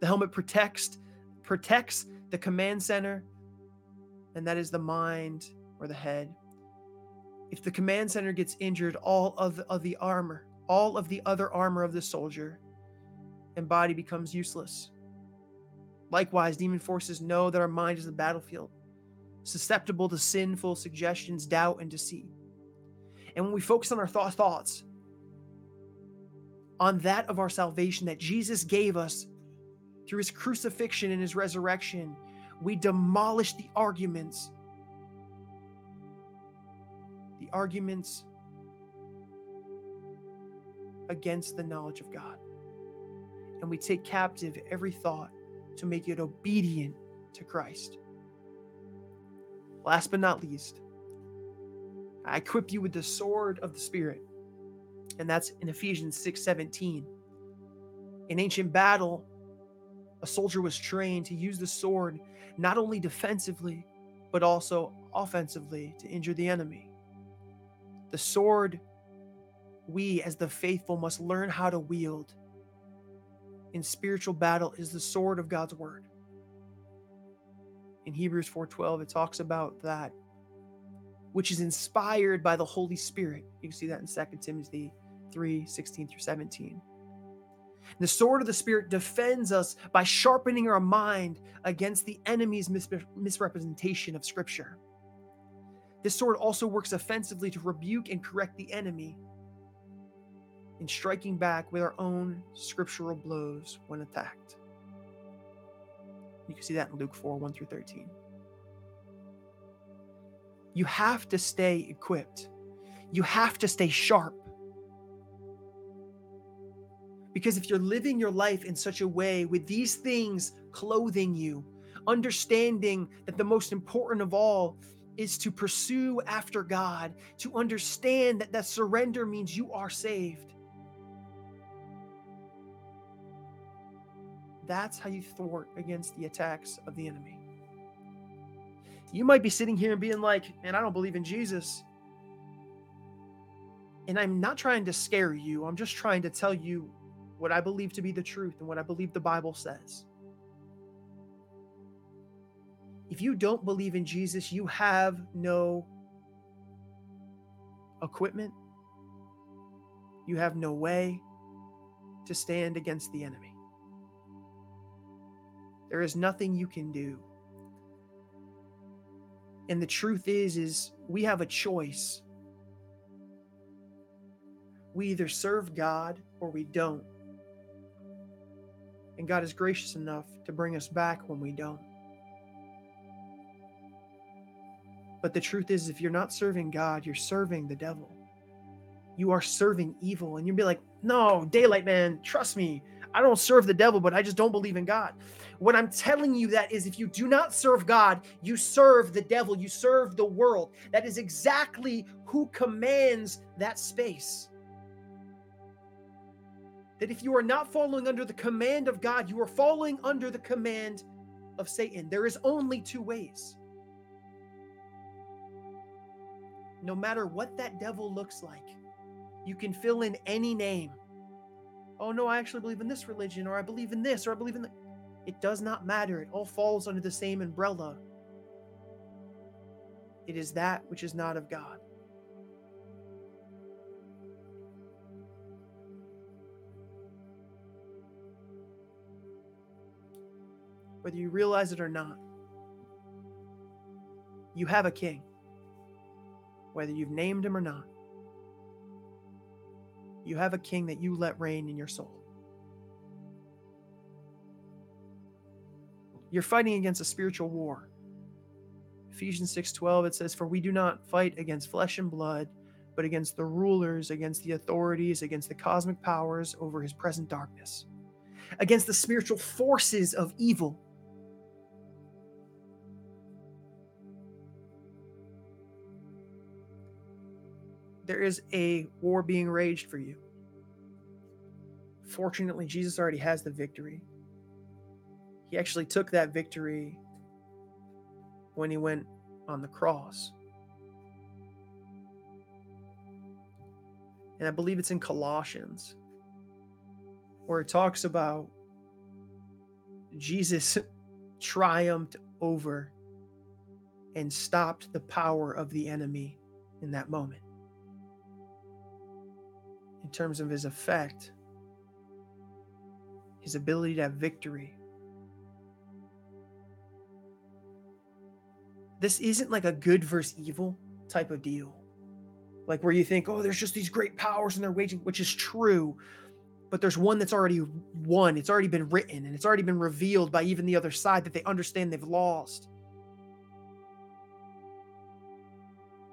The helmet protects the command center, and that is the mind or the head. If the command center gets injured, all of the other armor of the soldier and body becomes useless. Likewise, demon forces know that our mind is the battlefield, susceptible to sinful suggestions, doubt, and deceit. And when we focus on our thoughts, on that of our salvation that Jesus gave us through his crucifixion and his resurrection, we demolish the arguments against the knowledge of God. And we take captive every thought to make it obedient to Christ. Last but not least, I equip you with the sword of the Spirit. And that's in Ephesians 6:17. In ancient battle, a soldier was trained to use the sword not only defensively, but also offensively to injure the enemy. The sword we as the faithful must learn how to wield in spiritual battle is the sword of God's word. In Hebrews 4:12, it talks about that which is inspired by the Holy Spirit. You can see that in 2 Timothy 3:16 through 17. The sword of the Spirit defends us by sharpening our mind against the enemy's misrepresentation of Scripture. This sword also works offensively to rebuke and correct the enemy in striking back with our own scriptural blows when attacked. You can see that in Luke 4:1 through 13. You have to stay equipped. You have to stay sharp. Because if you're living your life in such a way with these things clothing you, understanding that the most important of all is to pursue after God, to understand that surrender means you are saved. That's how you thwart against the attacks of the enemy. You might be sitting here and being like, man, I don't believe in Jesus. And I'm not trying to scare you. I'm just trying to tell you what I believe to be the truth and what I believe the Bible says. If you don't believe in Jesus, you have no equipment. You have no way to stand against the enemy. There is nothing you can do. And the truth is we have a choice. We either serve God or we don't. And God is gracious enough to bring us back when we don't. But the truth is, if you're not serving God, you're serving the devil. You are serving evil. And you'll be like, no, Daylight, man, trust me. I don't serve the devil, but I just don't believe in God. What I'm telling you that is if you do not serve God, you serve the devil, you serve the world. That is exactly who commands that space. That if you are not following under the command of God, you are falling under the command of Satan. There is only two ways. No matter what that devil looks like, you can fill in any name. Oh no, I actually believe in this religion, or I believe in this, or I believe in that. It does not matter. It all falls under the same umbrella. It is that which is not of God. Whether you realize it or not, you have a king. Whether you've named him or not, you have a king that you let reign in your soul. You're fighting against a spiritual war. Ephesians 6:12, it says, "For we do not fight against flesh and blood, but against the rulers, against the authorities, against the cosmic powers over his present darkness, against the spiritual forces of evil." There is a war being waged for you. Fortunately, Jesus already has the victory. He actually took that victory when he went on the cross. And I believe it's in Colossians where it talks about Jesus triumphed over and stopped the power of the enemy in that moment. In terms of his effect, his ability to have victory. This isn't like a good versus evil type of deal. Like where you think, oh, there's just these great powers and they're waging, which is true, but there's one that's already won. It's already been written and it's already been revealed by even the other side that they understand they've lost.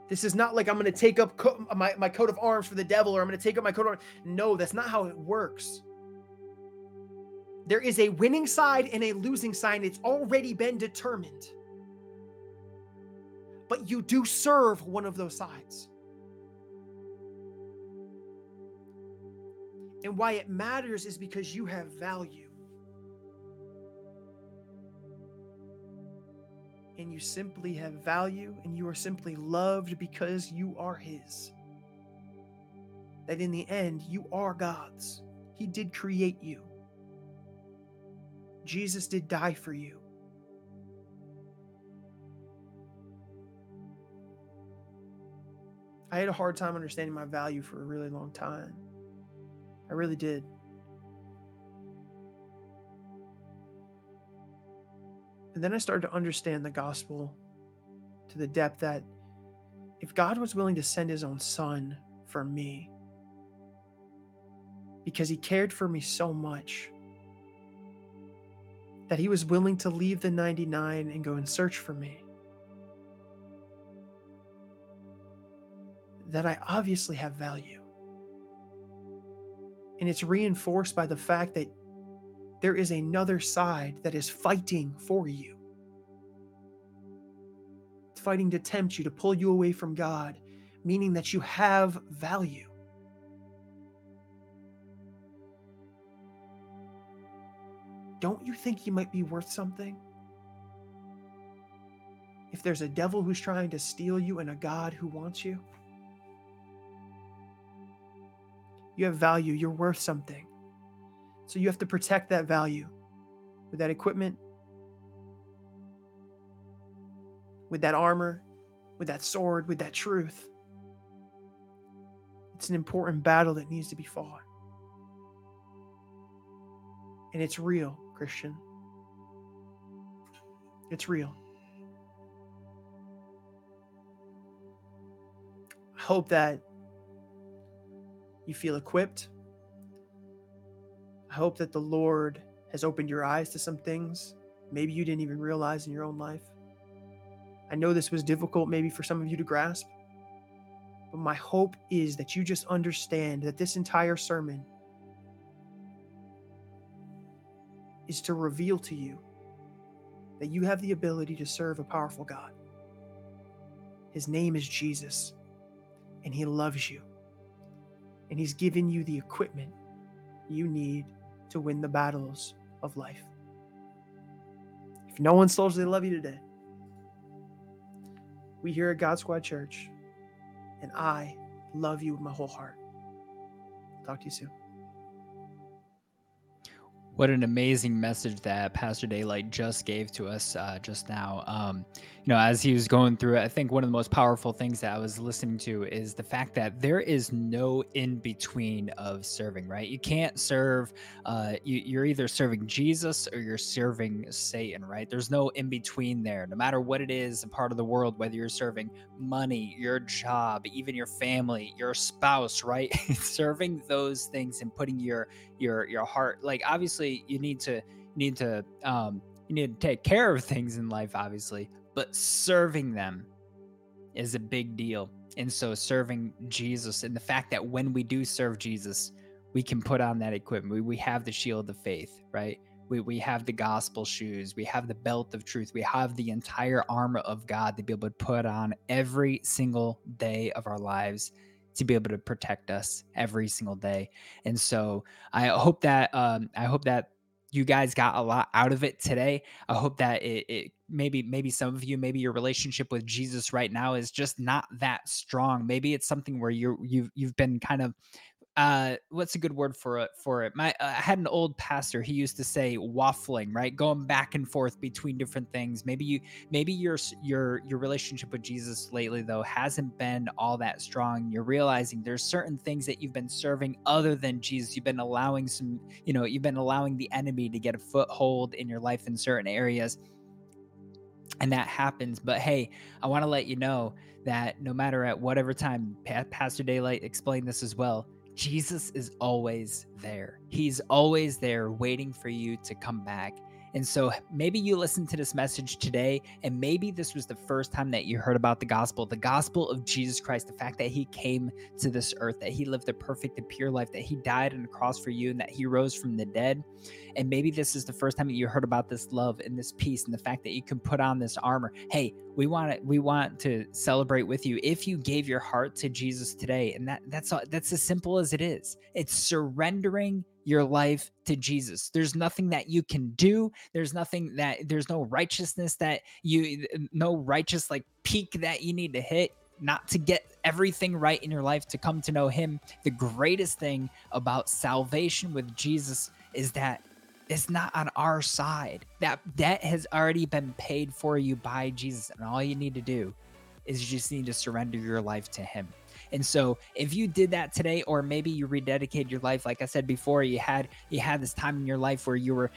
This is not like I'm going to take up my coat of arms for the devil, or I'm going to take up my coat of arms. No, that's not how it works. There is a winning side and a losing side. It's already been determined. But you do serve one of those sides. And why it matters is because you have value. And you simply have value, and you are simply loved because you are his. That in the end, you are God's. He did create you. Jesus did die for you. I had a hard time understanding my value for a really long time. I really did. And then I started to understand the gospel to the depth that if God was willing to send his own son for me, because he cared for me so much, that he was willing to leave the 99 and go and search for me, that I obviously have value. And it's reinforced by the fact that there is another side that is fighting for you. It's fighting to tempt you, to pull you away from God, meaning that you have value. Don't you think you might be worth something? If there's a devil who's trying to steal you and a God who wants you, you have value, you're worth something. So you have to protect that value with that equipment, with that armor, with that sword, with that truth. It's an important battle that needs to be fought. And it's real, Christian. It's real. I hope that you feel equipped. I hope that the Lord has opened your eyes to some things maybe you didn't even realize in your own life. I know this was difficult maybe for some of you to grasp, but my hope is that you just understand that this entire sermon is to reveal to you that you have the ability to serve a powerful God. His name is Jesus, and he loves you. And he's given you the equipment you need to win the battles of life. If no one slows, they love you today. We here at God Squad Church, and I love you with my whole heart. Talk to you soon. What an amazing message that Pastor Daylight just gave to us just now. As he was going through it, I think one of the most powerful things that I was listening to is the fact that there is no in-between of serving, right? You can't serve, you're either serving Jesus or you're serving Satan, right? There's no in-between there. No matter what it is, a part of the world, whether you're serving money, your job, even your family, your spouse, right? Serving those things and putting your heart, like obviously, you need to take care of things in life, obviously, but serving them is a big deal. And so serving Jesus, and the fact that when we do serve Jesus, we can put on that equipment. We have the shield of faith, right? We have the gospel shoes. We have the belt of truth. We have the entire armor of God to be able to put on every single day of our lives to be able to protect us every single day. And so I hope that you guys got a lot out of it today. I hope that it maybe some of you, maybe your relationship with Jesus right now is just not that strong. Maybe it's something where you've been kind of, what's a good word for it? I had an old pastor. He used to say waffling, right? Going back and forth between different things. Maybe your relationship with Jesus lately though hasn't been all that strong. You're realizing there's certain things that you've been serving other than Jesus. You've been allowing allowing the enemy to get a foothold in your life in certain areas. And that happens. But hey, I want to let you know that no matter at whatever time, Pastor Daylight explained this as well, Jesus is always there. He's always there waiting for you to come back. And so maybe you listened to this message today, and maybe this was the first time that you heard about the gospel of Jesus Christ, the fact that he came to this earth, that he lived a perfect and pure life, that he died on the cross for you, and that he rose from the dead. And maybe this is the first time that you heard about this love and this peace and the fact that you can put on this armor. Hey, we want to celebrate with you if you gave your heart to Jesus today. And that's as simple as it is. It's surrendering your life to Jesus. There's nothing that you can do. There's no righteousness like peak that you need to hit, not to get everything right in your life to come to know him. The greatest thing about salvation with Jesus is that it's not on our side. That debt has already been paid for you by Jesus. And all you need to do is you just need to surrender your life to him. And so if you did that today, or maybe you rededicated your life, like I said before, you had this time in your life where you were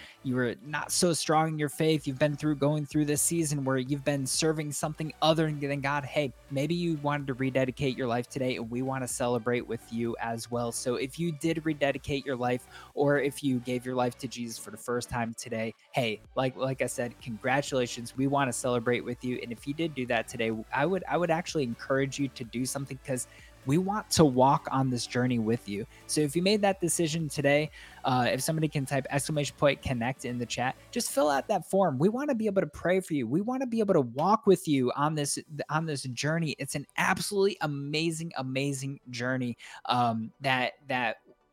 not so strong in your faith. You've been going through this season where you've been serving something other than God. Hey, maybe you wanted to rededicate your life today, and we want to celebrate with you as well. So if you did rededicate your life, or if you gave your life to Jesus for the first time today, hey, like I said, congratulations. We want to celebrate with you. And if you did do that today, I would actually encourage you to do something, because we want to walk on this journey with you. So if you made that decision today, if somebody can type !connect in the chat, just fill out that form. We want to be able to pray for you. We want to be able to walk with you on this journey. It's an absolutely amazing journey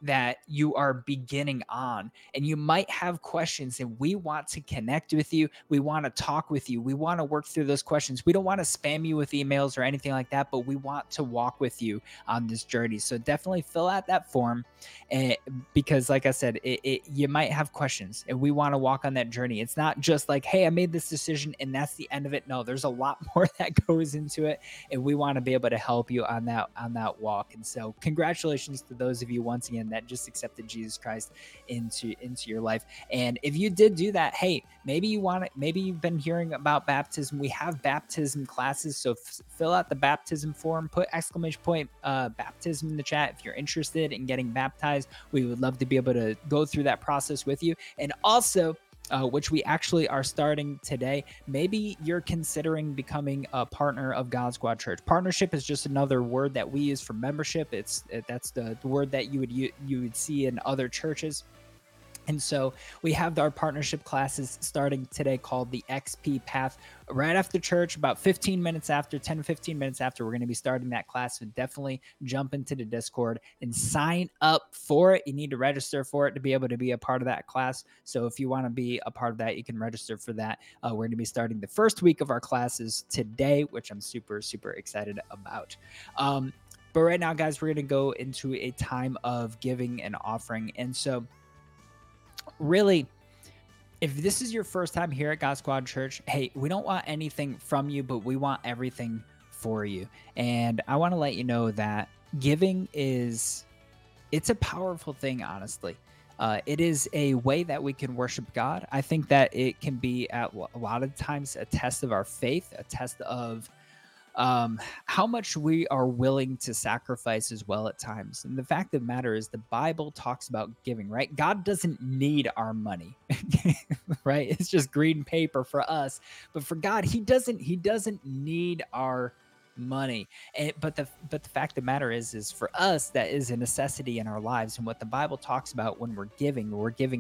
that you are beginning on, and you might have questions, and we want to connect with you. We want to talk with you. We want to work through those questions. We don't want to spam you with emails or anything like that, but we want to walk with you on this journey. So definitely fill out that form, because like I said, you might have questions, and we want to walk on that journey. It's not just like, hey, I made this decision and that's the end of it. No, there's a lot more that goes into it, and we want to be able to help you on that walk. And so congratulations to those of you once again that just accepted Jesus Christ into your life. And if you did do that, hey, maybe you've been hearing about baptism. We have baptism classes, so fill out the baptism form, put ! Baptism in the chat if you're interested in getting baptized. We would love to be able to go through that process with you. And also, which we actually are starting today, maybe you're considering becoming a partner of God Squad Church. Partnership is just another word that we use for membership. That's the word that you would see in other churches. And so we have our partnership classes starting today called the XP Path. Right after church, about 10 to 15 minutes after, we're going to be starting that class. So definitely jump into the Discord and sign up for it. You need to register for it to be able to be a part of that class. So if you want to be a part of that, you can register for that. We're going to be starting the first week of our classes today, which I'm super, super excited about. But right now, guys, we're going to go into a time of giving and offering. And so really, if this is your first time here at God Squad Church, hey, we don't want anything from you, but we want everything for you. And I want to let you know that giving it's a powerful thing, honestly. It is a way that we can worship God. I think that it can be at a lot of times a test of our faith, a test of how much we are willing to sacrifice as well at times. And the fact of the matter is the Bible talks about giving, right? God doesn't need our money, right? It's just green paper for us. But for God, he doesn't need our money. And but the fact of the matter is for us, that is a necessity in our lives. And what the Bible talks about when we're giving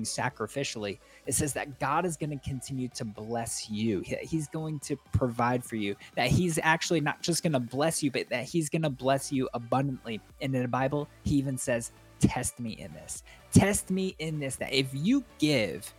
sacrificially, it says that God is going to continue to bless you. He's going to provide for you, that he's actually not just going to bless you, but that he's going to bless you abundantly. And in the Bible, he even says, test me in this, that if you give,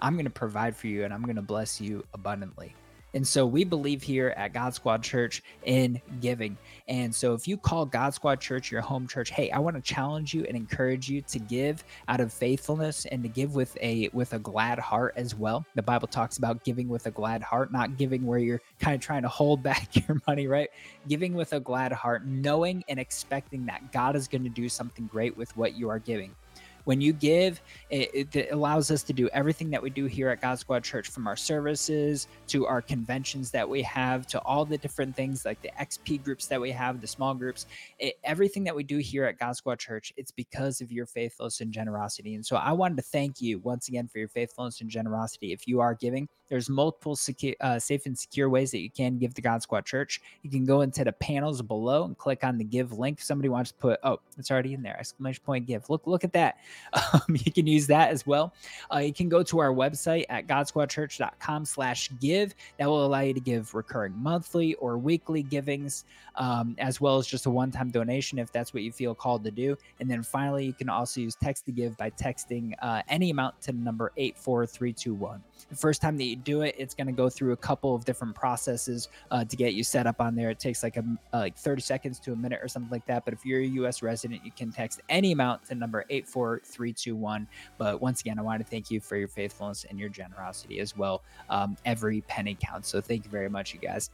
I'm going to provide for you and I'm going to bless you abundantly. And so we believe here at God Squad Church in giving. And so if you call God Squad Church your home church, hey, I want to challenge you and encourage you to give out of faithfulness and to give with a glad heart as well. The Bible talks about giving with a glad heart, not giving where you're kind of trying to hold back your money, right? Giving with a glad heart, knowing and expecting that God is going to do something great with what you are giving. When you give, it allows us to do everything that we do here at God Squad Church, from our services to our conventions that we have, to all the different things like the XP groups that we have, the small groups. Everything that we do here at God Squad Church, it's because of your faithfulness and generosity. And so I wanted to thank you once again for your faithfulness and generosity. If you are giving, there's multiple safe and secure ways that you can give to God Squad Church. You can go into the panels below and click on the give link. Somebody wants to put, oh, it's already in there, !give. Look at that. You can use that as well. You can go to our website at godsquadchurch.com/give. That will allow you to give recurring monthly or weekly givings, as well as just a one-time donation if that's what you feel called to do. And then finally, you can also use text to give by texting any amount to the number 84321. The first time that you do it, it's going to go through a couple of different processes to get you set up on there. It takes like 30 seconds to a minute or something like that. But if you're a U.S. resident, you can text any amount to number 84321. But once again, I want to thank you for your faithfulness and your generosity as well. Every penny counts. So thank you very much, you guys.